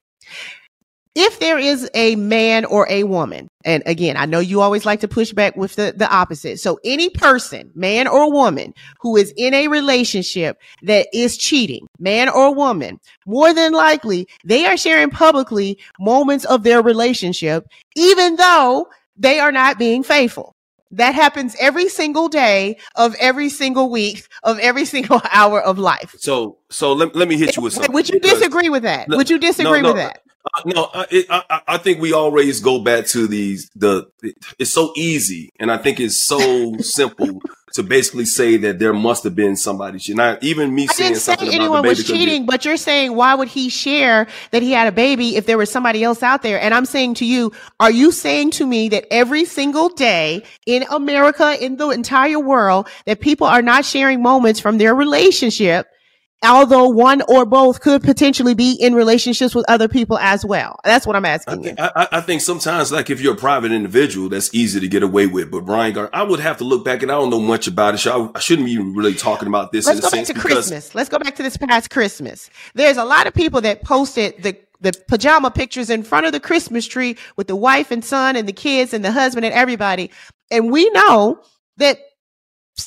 If there is a man or a woman, and again, I know you always like to push back with the opposite. So any person, man or woman, who is in a relationship that is cheating, man or woman, more than likely they are sharing publicly moments of their relationship, even though they are not being faithful. That happens every single day of every single week of every single hour of life. So let me hit you with something. Would you disagree with that? Would you disagree with that? No, I think we always go back to it's so easy, and I think it's so simple to basically say that there must have been somebody. Now, even me saying something about the baby. I didn't say anyone was cheating, but you're saying why would he share that he had a baby if there was somebody else out there? And I'm saying to you, are you saying to me that every single day in America, in the entire world, that people are not sharing moments from their relationship, although one or both could potentially be in relationships with other people as well? That's what I'm asking you. I think sometimes, like if you're a private individual, that's easy to get away with. But I would have to look back, and I don't know much about it. So I shouldn't be really talking about this. Let's go back to Christmas. Let's go back to this past Christmas. There's a lot of people that posted the pajama pictures in front of the Christmas tree with the wife and son and the kids and the husband and everybody. And we know that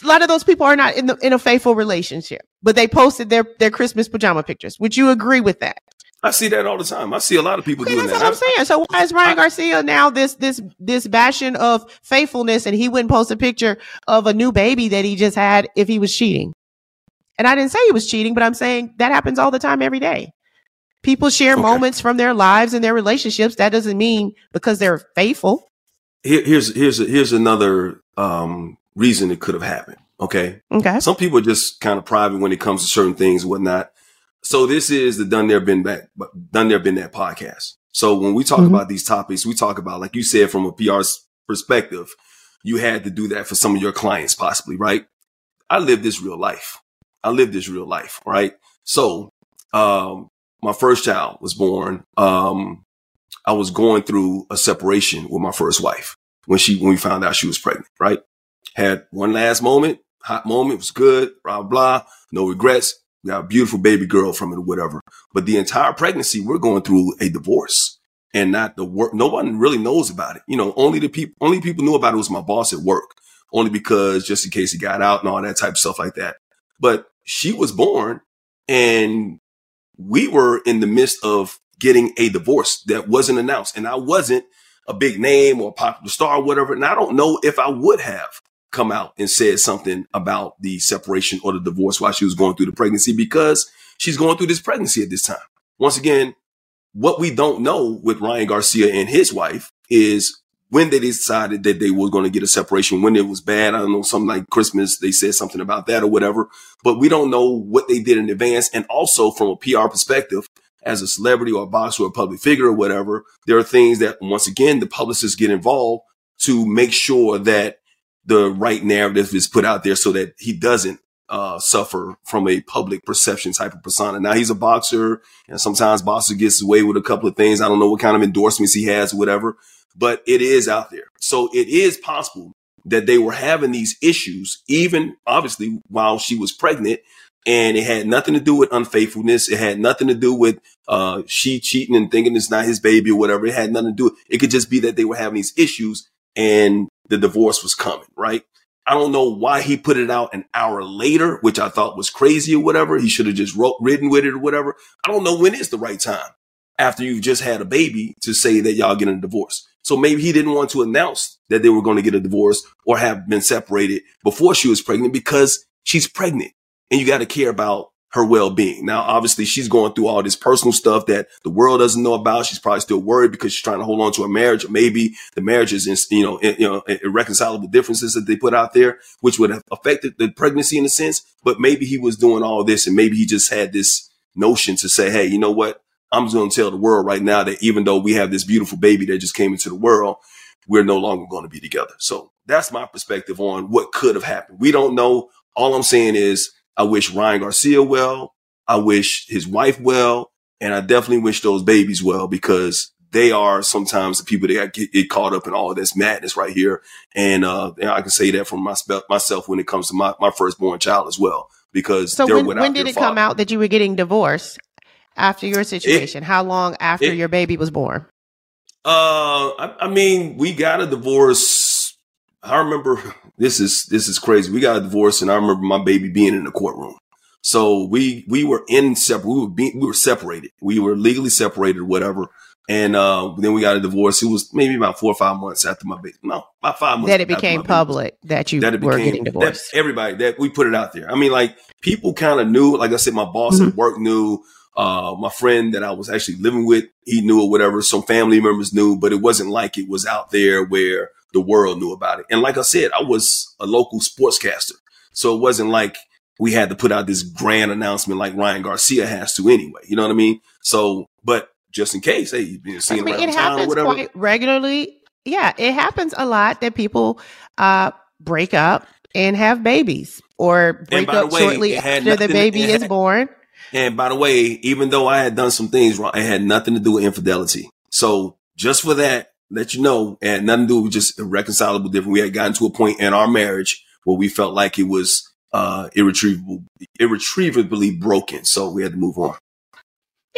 a lot of those people are not in a faithful relationship, but they posted their Christmas pajama pictures. Would you agree with that? I see that all the time. I see a lot of people doing that. That's what I'm saying. So why is Ryan Garcia now this bastion of faithfulness, and he wouldn't post a picture of a new baby that he just had if he was cheating? And I didn't say he was cheating, but I'm saying that happens all the time, every day. People share moments from their lives and their relationships. That doesn't mean because they're faithful. Here's another reason it could have happened. Okay. Some people are just kind of private when it comes to certain things and whatnot. So this is the Done There Been That podcast. So when we talk about these topics, we talk about, like you said, from a PR perspective, you had to do that for some of your clients possibly, right? I live this real life, right? So my first child was born. I was going through a separation with my first wife when we found out she was pregnant, right? Had one last moment, hot moment, was good, blah, blah, no regrets. We got a beautiful baby girl from it or whatever. But the entire pregnancy, we're going through a divorce, and not the work. No one really knows about it. You know, only people knew about it was my boss at work, only because just in case he got out and all that type of stuff like that. But she was born, and we were in the midst of getting a divorce that wasn't announced. And I wasn't a big name or a popular star or whatever. And I don't know if I would have. come out and said something about the separation or the divorce while she was going through the pregnancy, because she's going through this pregnancy at this time. Once again, what we don't know with Ryan Garcia and his wife is when they decided that they were going to get a separation, when it was bad. I don't know, something like Christmas, they said something about that or whatever, but we don't know what they did in advance. And also from a PR perspective, as a celebrity or a boxer or a public figure or whatever, there are things that, once again, the publicists get involved to make sure that the right narrative is put out there so that he doesn't suffer from a public perception type of persona. Now, he's a boxer, and sometimes boxer gets away with a couple of things. I don't know what kind of endorsements he has or whatever, but it is out there. So it is possible that they were having these issues, even obviously while she was pregnant. And it had nothing to do with unfaithfulness. It had nothing to do with she cheating and thinking it's not his baby or whatever. It had nothing to do with it. It could just be that they were having these issues and the divorce was coming, right? I don't know why he put it out an hour later, which I thought was crazy or whatever. He should have just ridden with it or whatever. I don't know when is the right time after you've just had a baby to say that y'all getting a divorce. So maybe he didn't want to announce that they were going to get a divorce or have been separated before she was pregnant, because she's pregnant. And you got to care about her well-being. Now, obviously, she's going through all this personal stuff that the world doesn't know about. She's probably still worried because she's trying to hold on to her marriage. Or maybe the marriage is, irreconcilable differences that they put out there, which would have affected the pregnancy in a sense. But maybe he was doing all this, and maybe he just had this notion to say, hey, you know what? I'm just going to tell the world right now that even though we have this beautiful baby that just came into the world, we're no longer going to be together. So that's my perspective on what could have happened. We don't know. All I'm saying is, I wish Ryan Garcia well. I wish his wife well. And I definitely wish those babies well, because they are sometimes the people that get caught up in all of this madness right here. And I can say that from myself when it comes to my firstborn child as well. Because so when did it come out that you were getting divorced after your situation? How long after your baby was born? I mean, we got a divorce. I remember this is crazy. We got a divorce, and I remember my baby being in the courtroom. So we were separated. We were legally separated, whatever. And then we got a divorce. It was maybe about 4 or 5 months after my baby. No, about 5 months. That it became public that you were getting divorced. Everybody, that we put it out there. I mean, like, people kind of knew. Like I said, my boss at work knew. My friend that I was actually living with, he knew or whatever. Some family members knew, but it wasn't like it was out there where the world knew about it. And like I said, I was a local sportscaster. So it wasn't like we had to put out this grand announcement like Ryan Garcia has to anyway. You know what I mean? So, but just in case, hey, you've been seeing around town or whatever. Quite regularly. Yeah, it happens a lot that people break up and have babies, or break up shortly after the baby is born. And by the way, even though I had done some things wrong, it had nothing to do with infidelity. So just for that, let you know, and nothing to do with just irreconcilable difference. We had gotten to a point in our marriage where we felt like it was irretrievably broken. So we had to move on.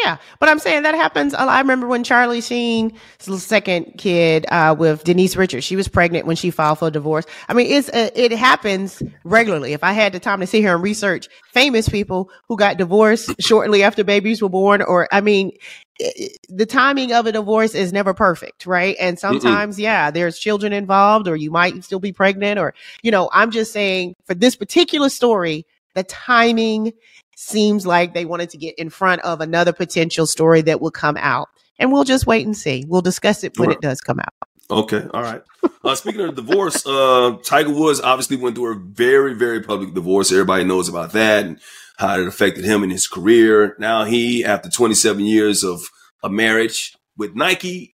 Yeah. But I'm saying that happens. I remember when Charlie Sheen's second kid with Denise Richards, she was pregnant when she filed for divorce. I mean, it happens regularly. If I had the time to sit here and research famous people who got divorced shortly after babies were born, or, I mean, the timing of a divorce is never perfect, right? And sometimes, yeah, there's children involved, or you might still be pregnant, or, you know, I'm just saying for this particular story, the timing seems like they wanted to get in front of another potential story that will come out. And we'll just wait and see. We'll discuss it when it does come out. Okay. All right. Speaking of divorce, Tiger Woods obviously went through a very, very public divorce. Everybody knows about that and how it affected him and his career. Now he, after 27 years of a marriage with Nike,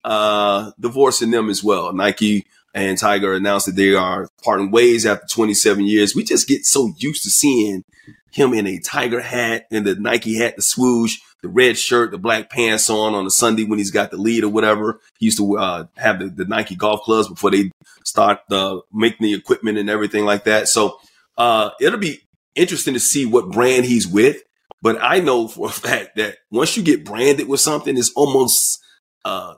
divorcing them as well. Nike and Tiger announced that they are parting ways after 27 years. We just get so used to seeing him in a Tiger hat and the Nike hat, the swoosh, the red shirt, the black pants on a Sunday when he's got the lead or whatever. He used to have the Nike golf clubs before they start making the equipment and everything like that. So it'll be interesting to see what brand he's with. But I know for a fact that once you get branded with something, it's almost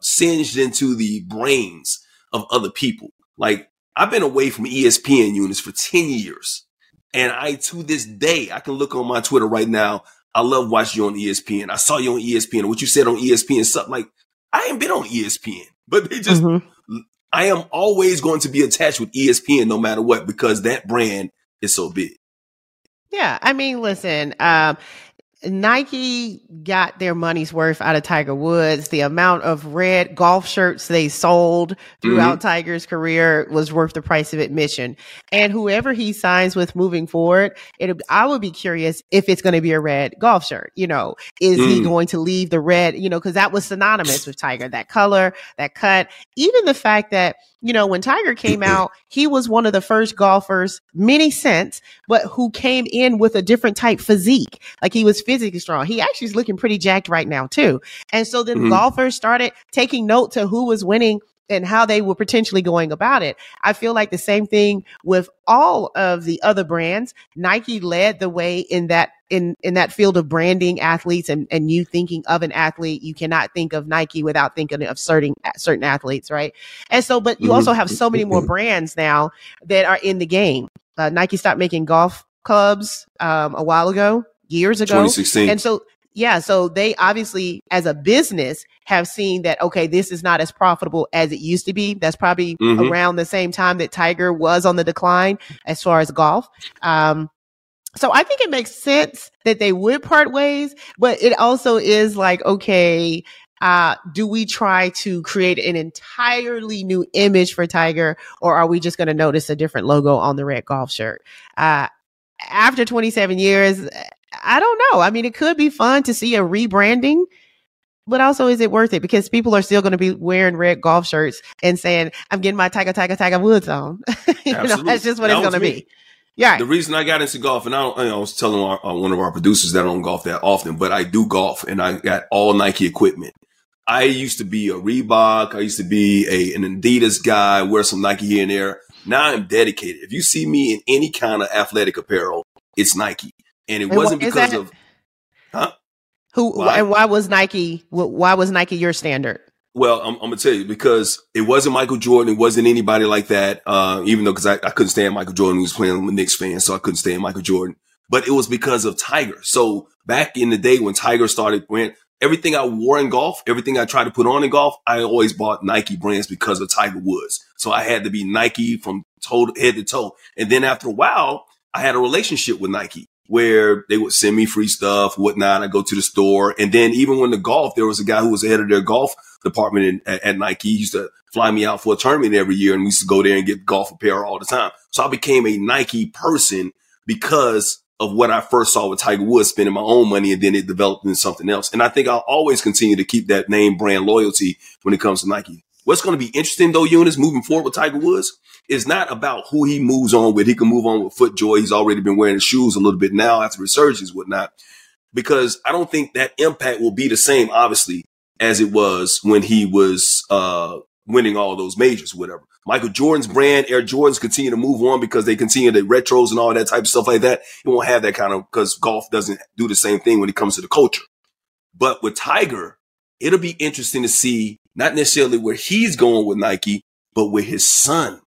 singed into the brains of other people. Like, I've been away from ESPN units for 10 years. And to this day, I can look on my Twitter right now. I love watching you on ESPN. I saw you on ESPN. What you said on ESPN, something like, I ain't been on ESPN, but they just I am always going to be attached with ESPN no matter what, because that brand is so big. Yeah. I mean, listen, Nike got their money's worth out of Tiger Woods. The amount of red golf shirts they sold throughout Tiger's career was worth the price of admission. And whoever he signs with moving forward, I would be curious if it's going to be a red golf shirt. You know, is he going to leave the red, you know, because that was synonymous with Tiger, that color, that cut, even the fact that, you know, when Tiger came out, he was one of the first golfers, many since, but who came in with a different type physique. Like, he was physically strong. He actually is looking pretty jacked right now, too. And so then golfers started taking note to who was winning and how they were potentially going about it. I feel like the same thing with all of the other brands. Nike led the way in that in that field of branding athletes, and you thinking of an athlete, you cannot think of Nike without thinking of certain athletes, right? And so, but you also have so many more brands now that are in the game. Nike stopped making golf clubs a while ago, years ago, 2016. And so, yeah, so they obviously, as a business, have seen that, okay, this is not as profitable as it used to be. That's probably around the same time that Tiger was on the decline as far as golf. So I think it makes sense that they would part ways, but it also is like, okay, do we try to create an entirely new image for Tiger, or are we just going to notice a different logo on the red golf shirt? After 27 years, I don't know. I mean, it could be fun to see a rebranding, but also, is it worth it? Because people are still going to be wearing red golf shirts and saying, I'm getting my Tiger Woods on. You know, that's just what it's going to be. Yeah. The reason I got into golf, and I was telling one of our producers that I don't golf that often, but I do golf, and I got all Nike equipment. I used to be a Reebok. I used to be an Adidas guy, wear some Nike here and there. Now I'm dedicated. If you see me in any kind of athletic apparel, it's Nike. And it wasn't because of, Why? And why was Nike your standard? Well, I'm going to tell you, because it wasn't Michael Jordan. It wasn't anybody like that. Even though, because I couldn't stand Michael Jordan, who was playing, I'm a Knicks fan, so I couldn't stand Michael Jordan, but it was because of Tiger. So back in the day when Tiger started, when everything I wore in golf, everything I tried to put on in golf, I always bought Nike brands because of Tiger Woods. So I had to be Nike from head to toe. And then after a while, I had a relationship with Nike, where they would send me free stuff, whatnot. I go to the store. And then even when the golf, there was a guy who was the head of their golf department at Nike. He used to fly me out for a tournament every year, and we used to go there and get golf apparel all the time. So I became a Nike person because of what I first saw with Tiger Woods, spending my own money, and then it developed into something else. And I think I'll always continue to keep that name brand loyalty when it comes to Nike. What's going to be interesting, though, Eunice, moving forward with Tiger Woods, is not about who he moves on with. He can move on with FootJoy. He's already been wearing his shoes a little bit now after his surgeries, whatnot, because I don't think that impact will be the same, obviously, as it was when he was winning all those majors, whatever. Michael Jordan's brand, Air Jordans, continue to move on because they continue the retros and all that type of stuff like that. It won't have that kind of, because golf doesn't do the same thing when it comes to the culture. But with Tiger, it'll be interesting to see not necessarily where he's going with Nike, but where his son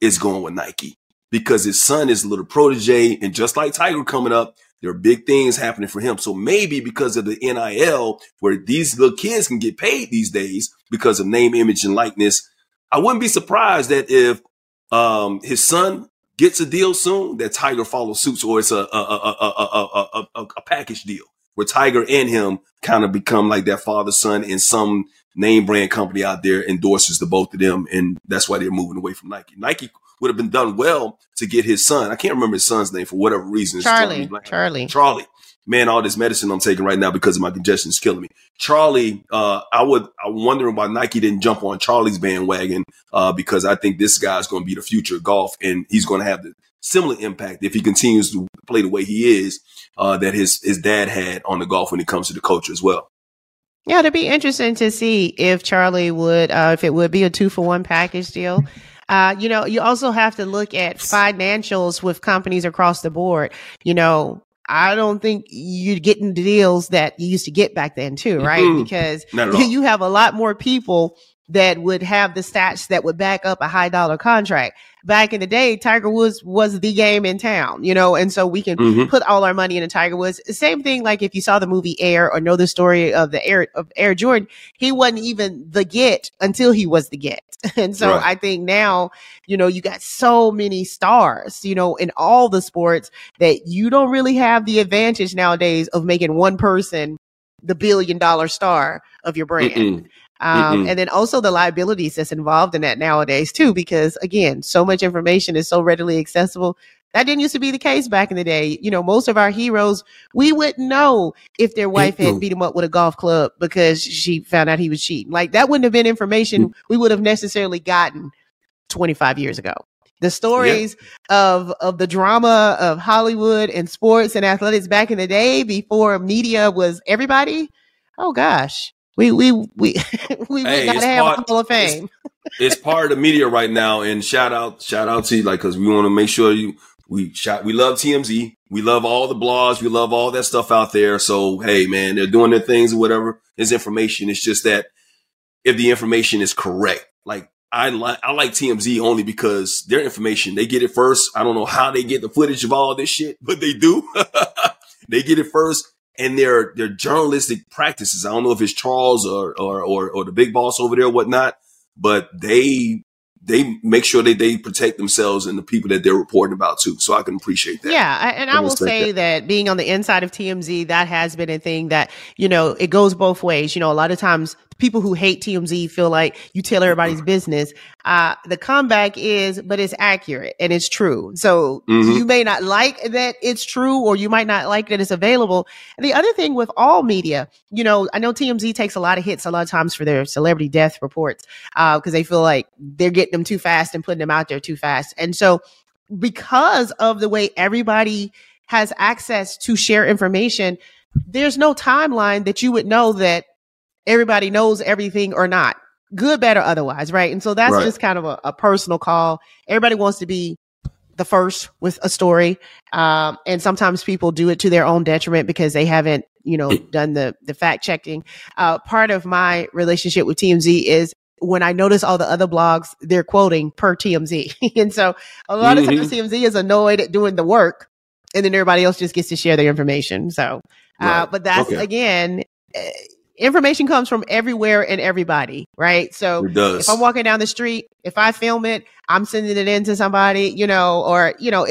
is going with Nike, because his son is a little protege. And just like Tiger coming up, there are big things happening for him. So maybe because of the NIL, where these little kids can get paid these days because of name, image, and likeness, I wouldn't be surprised that if his son gets a deal soon, that Tiger follows suit, or it's a package deal where Tiger and him kind of become like that father, son, and some name brand company out there endorses the both of them. And that's why they're moving away from Nike. Nike would have been done well to get his son. I can't remember his son's name for whatever reason. Charlie. Man, all this medicine I'm taking right now because of my congestion is killing me. Charlie, I'm wondering why Nike didn't jump on Charlie's bandwagon, because I think this guy's going to be the future of golf, and he's going to have the similar impact if he continues to play the way he is, that his dad had on the golf when it comes to the culture as well. Yeah, it'd be interesting to see if Charlie would, if it would be a 2-for-1 package deal. You know, you also have to look at financials with companies across the board. You know, I don't think you're getting deals that you used to get back then too, right? Because you have a lot more people that would have the stats that would back up a high dollar contract. back in the day, Tiger Woods was the game in town, you know, and so we can put all our money into Tiger Woods. Same thing, like if you saw the movie Air or know the story of the Air Jordan, he wasn't even the get until he was the get. And so I think now, you know, you got so many stars, you know, in all the sports that you don't really have the advantage nowadays of making one person the $1 billion star of your brand. And then also the liabilities that's involved in that nowadays too, because again, so much information is so readily accessible. That didn't used to be the case back in the day. You know, most of our heroes, we wouldn't know if their wife had beat him up with a golf club because she found out he was cheating. Like, that wouldn't have been information we would have necessarily gotten 25 years ago. The stories of the drama of Hollywood and sports and athletics back in the day before media was everybody. Oh gosh. We gotta have a Hall of Fame. It's part of the media right now, and shout out to you, like, because we want to make sure we love TMZ, we love all the blogs, we love all that stuff out there. So hey man, they're doing their things or whatever. It's information. It's just that if the information is correct, like I like TMZ only because their information, they get it first. I don't know how they get the footage of all this shit, but they do. They get it first. And their journalistic practices, I don't know if it's Charles or the big boss over there or whatnot, but they make sure that they protect themselves and the people that they're reporting about too. So I can appreciate that. Yeah. And I will say that being on the inside of TMZ, that has been a thing that, you know, it goes both ways. You know, a lot of times people who hate TMZ feel like you tell everybody's business. The comeback is, but it's accurate and it's true. So you may not like that it's true, or you might not like that it's available. And the other thing with all media, you know, I know TMZ takes a lot of hits a lot of times for their celebrity death reports, because they feel like they're getting them too fast and putting them out there too fast. And so because of the way everybody has access to share information, there's no timeline that you would know that everybody knows everything or not, good, bad, or otherwise. Right. And so that's just kind of a personal call. Everybody wants to be the first with a story. And sometimes people do it to their own detriment because they haven't, you know, done the fact checking. Part of my relationship with TMZ is when I notice all the other blogs, they're quoting per TMZ. And so a lot of times TMZ is annoyed at doing the work, and then everybody else just gets to share their information. So, but that's again, information comes from everywhere and everybody, right? So if I'm walking down the street, if I film it, I'm sending it in to somebody, you know, or, you know,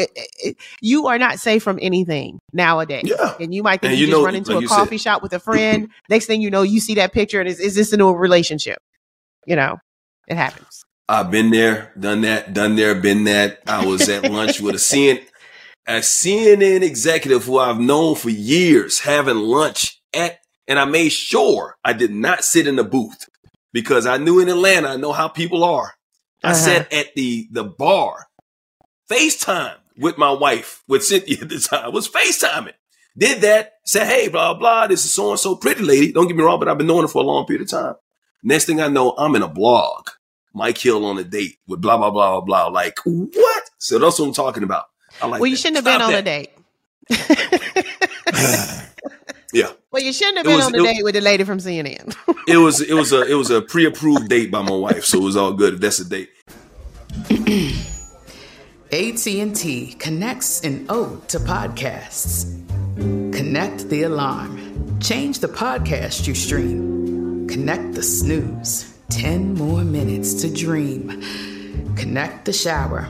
you are not safe from anything nowadays. Yeah. And you might think you just run into a coffee shop with a friend. Next thing you know, you see that picture and is this a new relationship? You know, it happens. I've been there, done that, done there, been that. I was at lunch with a CNN executive who I've known for years, having lunch at. And I made sure I did not sit in the booth because I knew in Atlanta, I know how people are. I sat at the bar, FaceTime with my wife, with Cynthia at the time. I was FaceTiming. Did that, said, hey, blah, blah, this is so-and-so pretty lady. Don't get me wrong, but I've been knowing her for a long period of time. Next thing I know, I'm in a blog. Mike Hill on a date with blah, blah, blah, blah, blah. Like, what? So that's what I'm talking about. I like you shouldn't have been on a date. Yeah. Well, you shouldn't have been on the date with the lady from CNN. it was a pre-approved date by my wife, so it was all good. If that's a date. AT&T connects an ode to podcasts. Connect the alarm. Change the podcast you stream. Connect the snooze. 10 more minutes to dream. Connect the shower.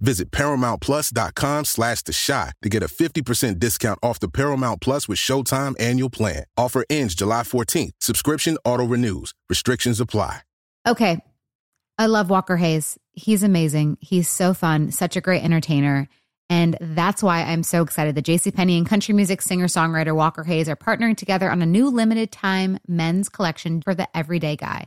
Visit ParamountPlus.com/TheShot to get a 50% discount off the Paramount Plus with Showtime annual plan. Offer ends July 14th. Subscription auto-renews. Restrictions apply. Okay. I love Walker Hayes. He's amazing. He's so fun. Such a great entertainer. And that's why I'm so excited that JCPenney and country music singer-songwriter Walker Hayes are partnering together on a new limited-time men's collection for the everyday guy.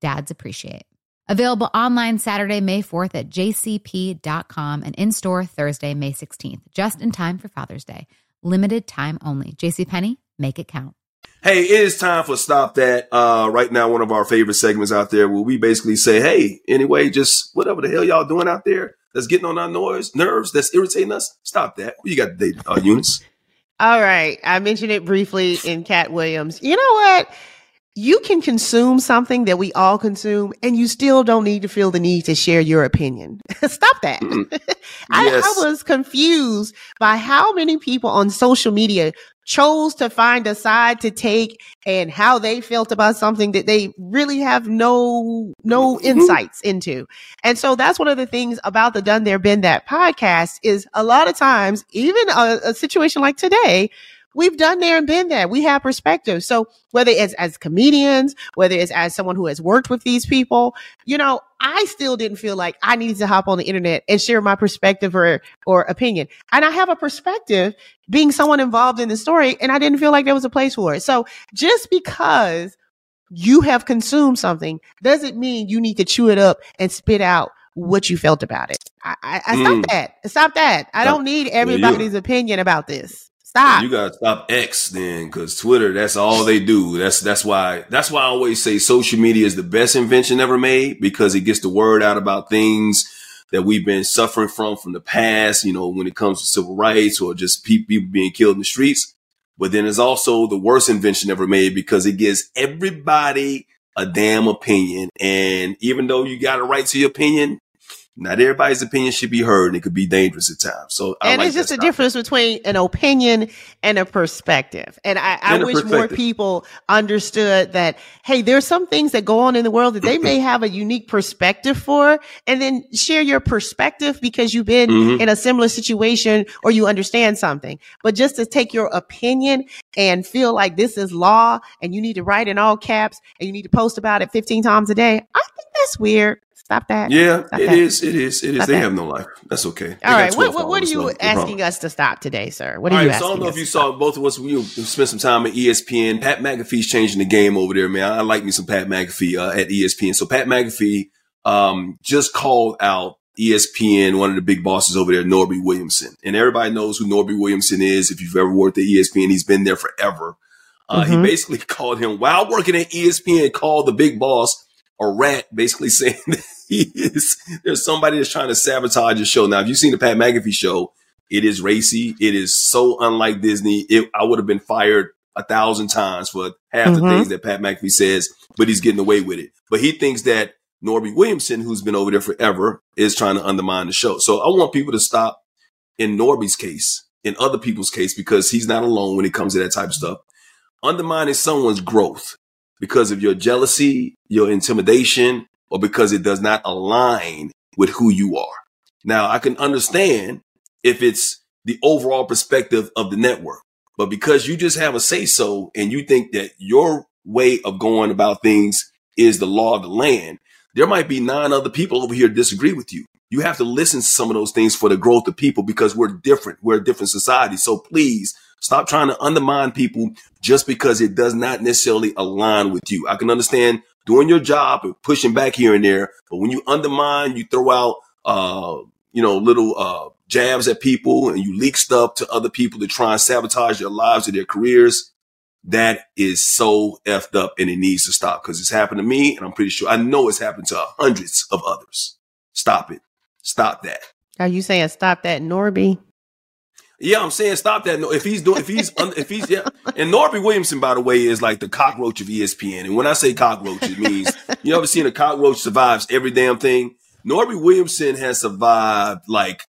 dads appreciate. Available online Saturday, May 4th at jcp.com and in-store Thursday, May 16th, just in time for Father's Day. Limited time only. JCPenney, make it count. Hey, it is time for Stop That. Right now, one of our favorite segments out there where we basically say, hey, anyway, just whatever the hell y'all doing out there that's getting on our nerves, that's irritating us, stop that. Who you got today, Eunice? All right. I mentioned it briefly in Katt Williams. You know what? You can consume something that we all consume and you still don't need to feel the need to share your opinion. Stop that. Yes. I was confused by how many people on social media chose to find a side to take and how they felt about something that they really have no insights into. And so that's one of the things about the Done There Been That podcast is a lot of times, even a situation like today, we've done there and been there. We have perspective. So whether it's as comedians, whether it's as someone who has worked with these people, you know, I still didn't feel like I needed to hop on the internet and share my perspective or opinion. And I have a perspective being someone involved in the story, and I didn't feel like there was a place for it. So just because you have consumed something doesn't mean you need to chew it up and spit out what you felt about it. I stop that. Stop that. I don't need everybody's opinion about this. Stop. You gotta stop X then, because Twitter, that's all they do. That's why I always say social media is the best invention ever made, because it gets the word out about things that we've been suffering from the past, you know, when it comes to civil rights or just people being killed in the streets. But then it's also the worst invention ever made, because it gives everybody a damn opinion. And even though you got a right to your opinion, not everybody's opinion should be heard, and it could be dangerous at times. So, and it's just a difference between an opinion and a perspective. And I wish more people understood that, hey, there's some things that go on in the world that they may have a unique perspective for, and then share your perspective because you've been in a similar situation or you understand something. But just to take your opinion and feel like this is law and you need to write in all caps and you need to post about it 15 times a day, I think that's weird. Stop that. Yeah, stop it that. It is. They have no life. That's okay. All right. What are you asking us to stop today, sir? What are you asking us? I don't know if you saw, both of us, we spent some time at ESPN. Pat McAfee's changing the game over there, man. I like me some Pat McAfee at ESPN. So Pat McAfee just called out ESPN, one of the big bosses over there, Norby Williamson. And everybody knows who Norby Williamson is. If you've ever worked at ESPN, he's been there forever. He basically called him, while working at ESPN, called the big boss a rat, basically saying that there's somebody that's trying to sabotage your show. Now, if you've seen the Pat McAfee show, it is racy. It is so unlike Disney. I would have been fired 1,000 times for half the things that Pat McAfee says, but he's getting away with it. But he thinks that Norby Williamson, who's been over there forever, is trying to undermine the show. So I want people to stop in Norby's case, in other people's case, because he's not alone when it comes to that type of stuff. Undermining someone's growth because of your jealousy, your intimidation, or because it does not align with who you are. Now, I can understand if it's the overall perspective of the network, but because you just have a say-so and you think that your way of going about things is the law of the land, there might be 9 other people over here disagree with you. You have to listen to some of those things for the growth of people, because we're different. We're a different society. So please stop trying to undermine people just because it does not necessarily align with you. I can understand doing your job and pushing back here and there, but when you undermine, you throw out, little jabs at people, and you leak stuff to other people to try and sabotage their lives or their careers, that is so effed up, and it needs to stop, because it's happened to me, and I'm pretty sure I know it's happened to hundreds of others. Stop it. Stop that. Are you saying stop that, Norby? Yeah, I'm saying stop that. No, if he's and Norby Williamson, by the way, is like the cockroach of ESPN. And when I say cockroach, it means you ever seen a cockroach survives every damn thing. Norby Williamson has survived like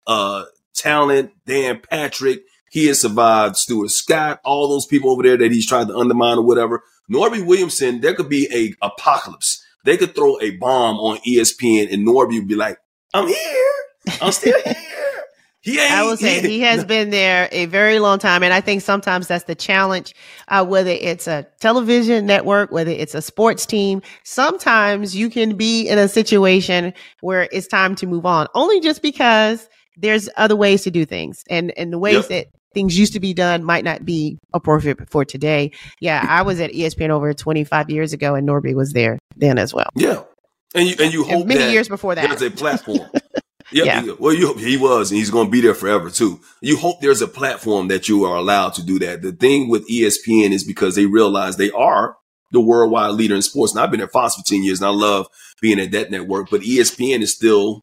talent, Dan Patrick. He has survived Stuart Scott, all those people over there that he's trying to undermine or whatever. Norby Williamson, there could be a apocalypse. They could throw a bomb on ESPN and Norby would be like, I'm here. I'm still here. He has been there a very long time. And I think sometimes that's the challenge, whether it's a television network, whether it's a sports team. Sometimes you can be in a situation where it's time to move on, only just because there's other ways to do things. And the ways that things used to be done might not be appropriate for today. Yeah, I was at ESPN over 25 years ago and Norby was there then as well. Yeah. And you hope many years before that there's a platform. Yeah. Well, he was, and he's going to be there forever too. You hope there's a platform that you are allowed to do that. The thing with ESPN is because they realize they are the worldwide leader in sports. And I've been at Fox for 10 years and I love being at that network, but ESPN is still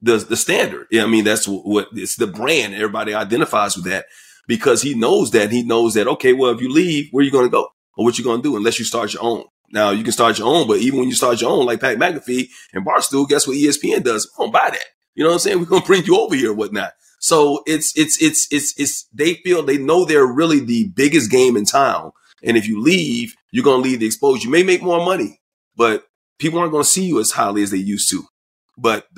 the standard. I mean, that's what it's the brand. Everybody identifies with that because he knows that, okay, well, if you leave, where are you going to go or what you going to do unless you start your own? Now you can start your own, but even when you start your own, like Pat McAfee and Barstool, guess what ESPN does? We don't buy that. You know what I'm saying? We're going to bring you over here or whatnot. So it's they feel they know they're really the biggest game in town. And if you leave, you're going to leave the exposure. You may make more money, but people aren't going to see you as highly as they used to. But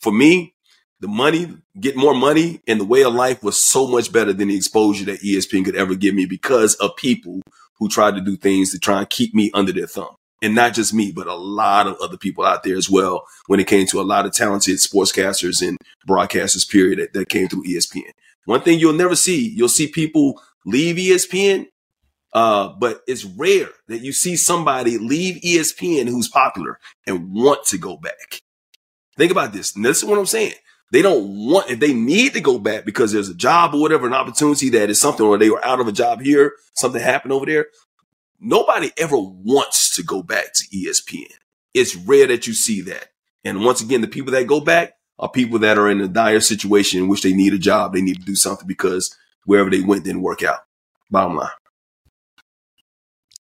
for me, the money, get more money and the way of life was so much better than the exposure that ESPN could ever give me because of people who tried to do things to try and keep me under their thumb. And not just me, but a lot of other people out there as well when it came to a lot of talented sportscasters and broadcasters, period, that came through ESPN. One thing you'll see people leave ESPN, but it's rare that you see somebody leave ESPN who's popular and want to go back. Think about this. And this is what I'm saying. They don't want, if they need to go back because there's a job or whatever, an opportunity that is something, or they were out of a job here, something happened over there. Nobody ever wants to go back to ESPN. It's rare that you see that. And once again, the people that go back are people that are in a dire situation in which they need a job. They need to do something because wherever they went didn't work out. Bottom line.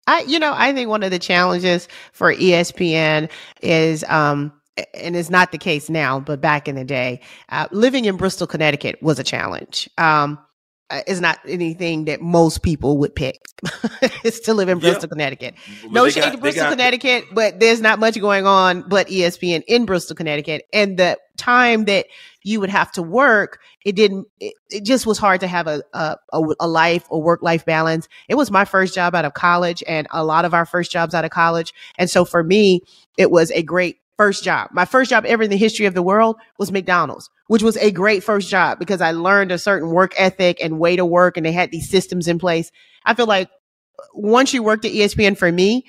I think one of the challenges for ESPN is, and it's not the case now, but back in the day, living in Bristol, Connecticut was a challenge. It's not anything that most people would pick. It's to live in Bristol, Connecticut. Well, no shade to Bristol, Connecticut, but there's not much going on but ESPN in Bristol, Connecticut. And the time that you would have to work, it just was hard to have a life or work-life balance. It was my first job out of college and a lot of our first jobs out of college. And so for me, it was a great first job. My first job ever in the history of the world was McDonald's, which was a great first job because I learned a certain work ethic and way to work. And they had these systems in place. I feel like once you worked at ESPN for me,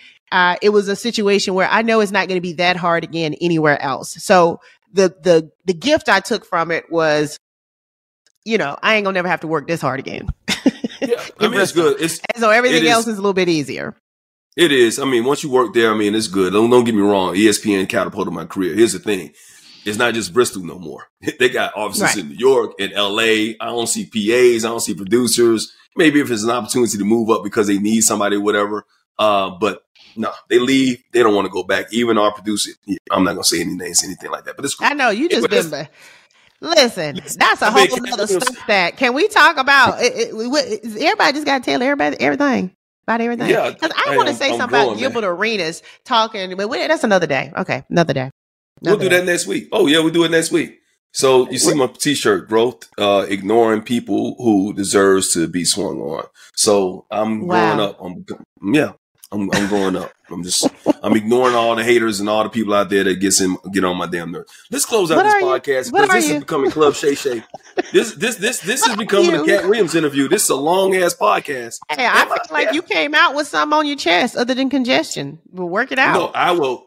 it was a situation where I know it's not going to be that hard again anywhere else. So the gift I took from it was, I ain't gonna never have to work this hard again. It's good. So everything else is a little bit easier. It is. I mean, once you work there, I mean, it's good. Don't get me wrong. ESPN catapulted my career. Here's the thing. It's not just Bristol no more. They got offices in New York and LA. I don't see PAs. I don't see producers. Maybe if it's an opportunity to move up because they need somebody, whatever. But no, they leave. They don't want to go back. Even our producer, I'm not going to say any names, anything like that, but it's cool. I know you just been. Listen, that's a whole other stuff that can we talk about? Everybody just got to tell everybody everything. About everything. Yeah, because I want to say something about Gilbert Arenas talking, but that's another day. Okay, another day. We'll do that next week. Oh, yeah, we'll do it next week. So you see my T-shirt, growth, ignoring people who deserves to be swung on. So I'm growing up. I'm growing up. I'm ignoring all the haters and all the people out there that get on my damn nerves. Let's close out this podcast because this is becoming Club Shay Shay. This is becoming a Katt Williams interview. This is a long ass podcast. Hey, I feel like you came out with something on your chest other than congestion. We'll work it out. No,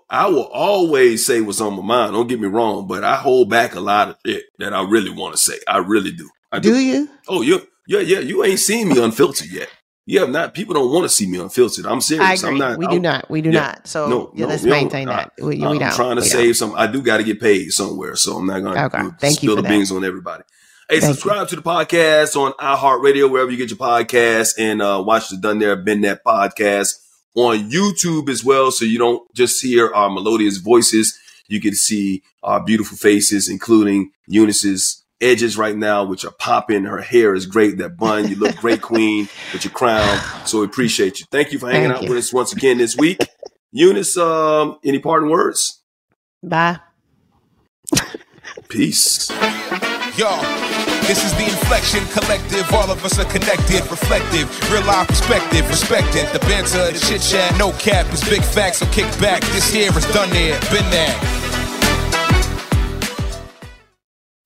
I will always say what's on my mind. Don't get me wrong, but I hold back a lot of shit that I really want to say. I really do. Do you? Oh, yeah. You ain't seen me unfiltered yet. Yeah, not people don't want to see me unfiltered. I'm serious. I agree. I'm not. We do not. So let's maintain that. We don't. I'm trying to save some. I do got to get paid somewhere, so I'm not going to spill the beans on everybody. Hey, subscribe to the podcast on iHeartRadio, wherever you get your podcasts, and watch the Done There Been That podcast on YouTube as well. So you don't just hear our melodious voices. You can see our beautiful faces, including Eunice's edges right now, which are popping. Her hair is great. That bun, you look great, queen, with your crown. So we appreciate you. Thank you for hanging out with us once again this week. Eunice, any parting words? Bye. Peace. Yo. This is the Inflection Collective. All of us are connected, reflective, real life perspective, respected. The banter, the chit chat, no cap. It's big facts, so kick back. This here is Done There, Been That.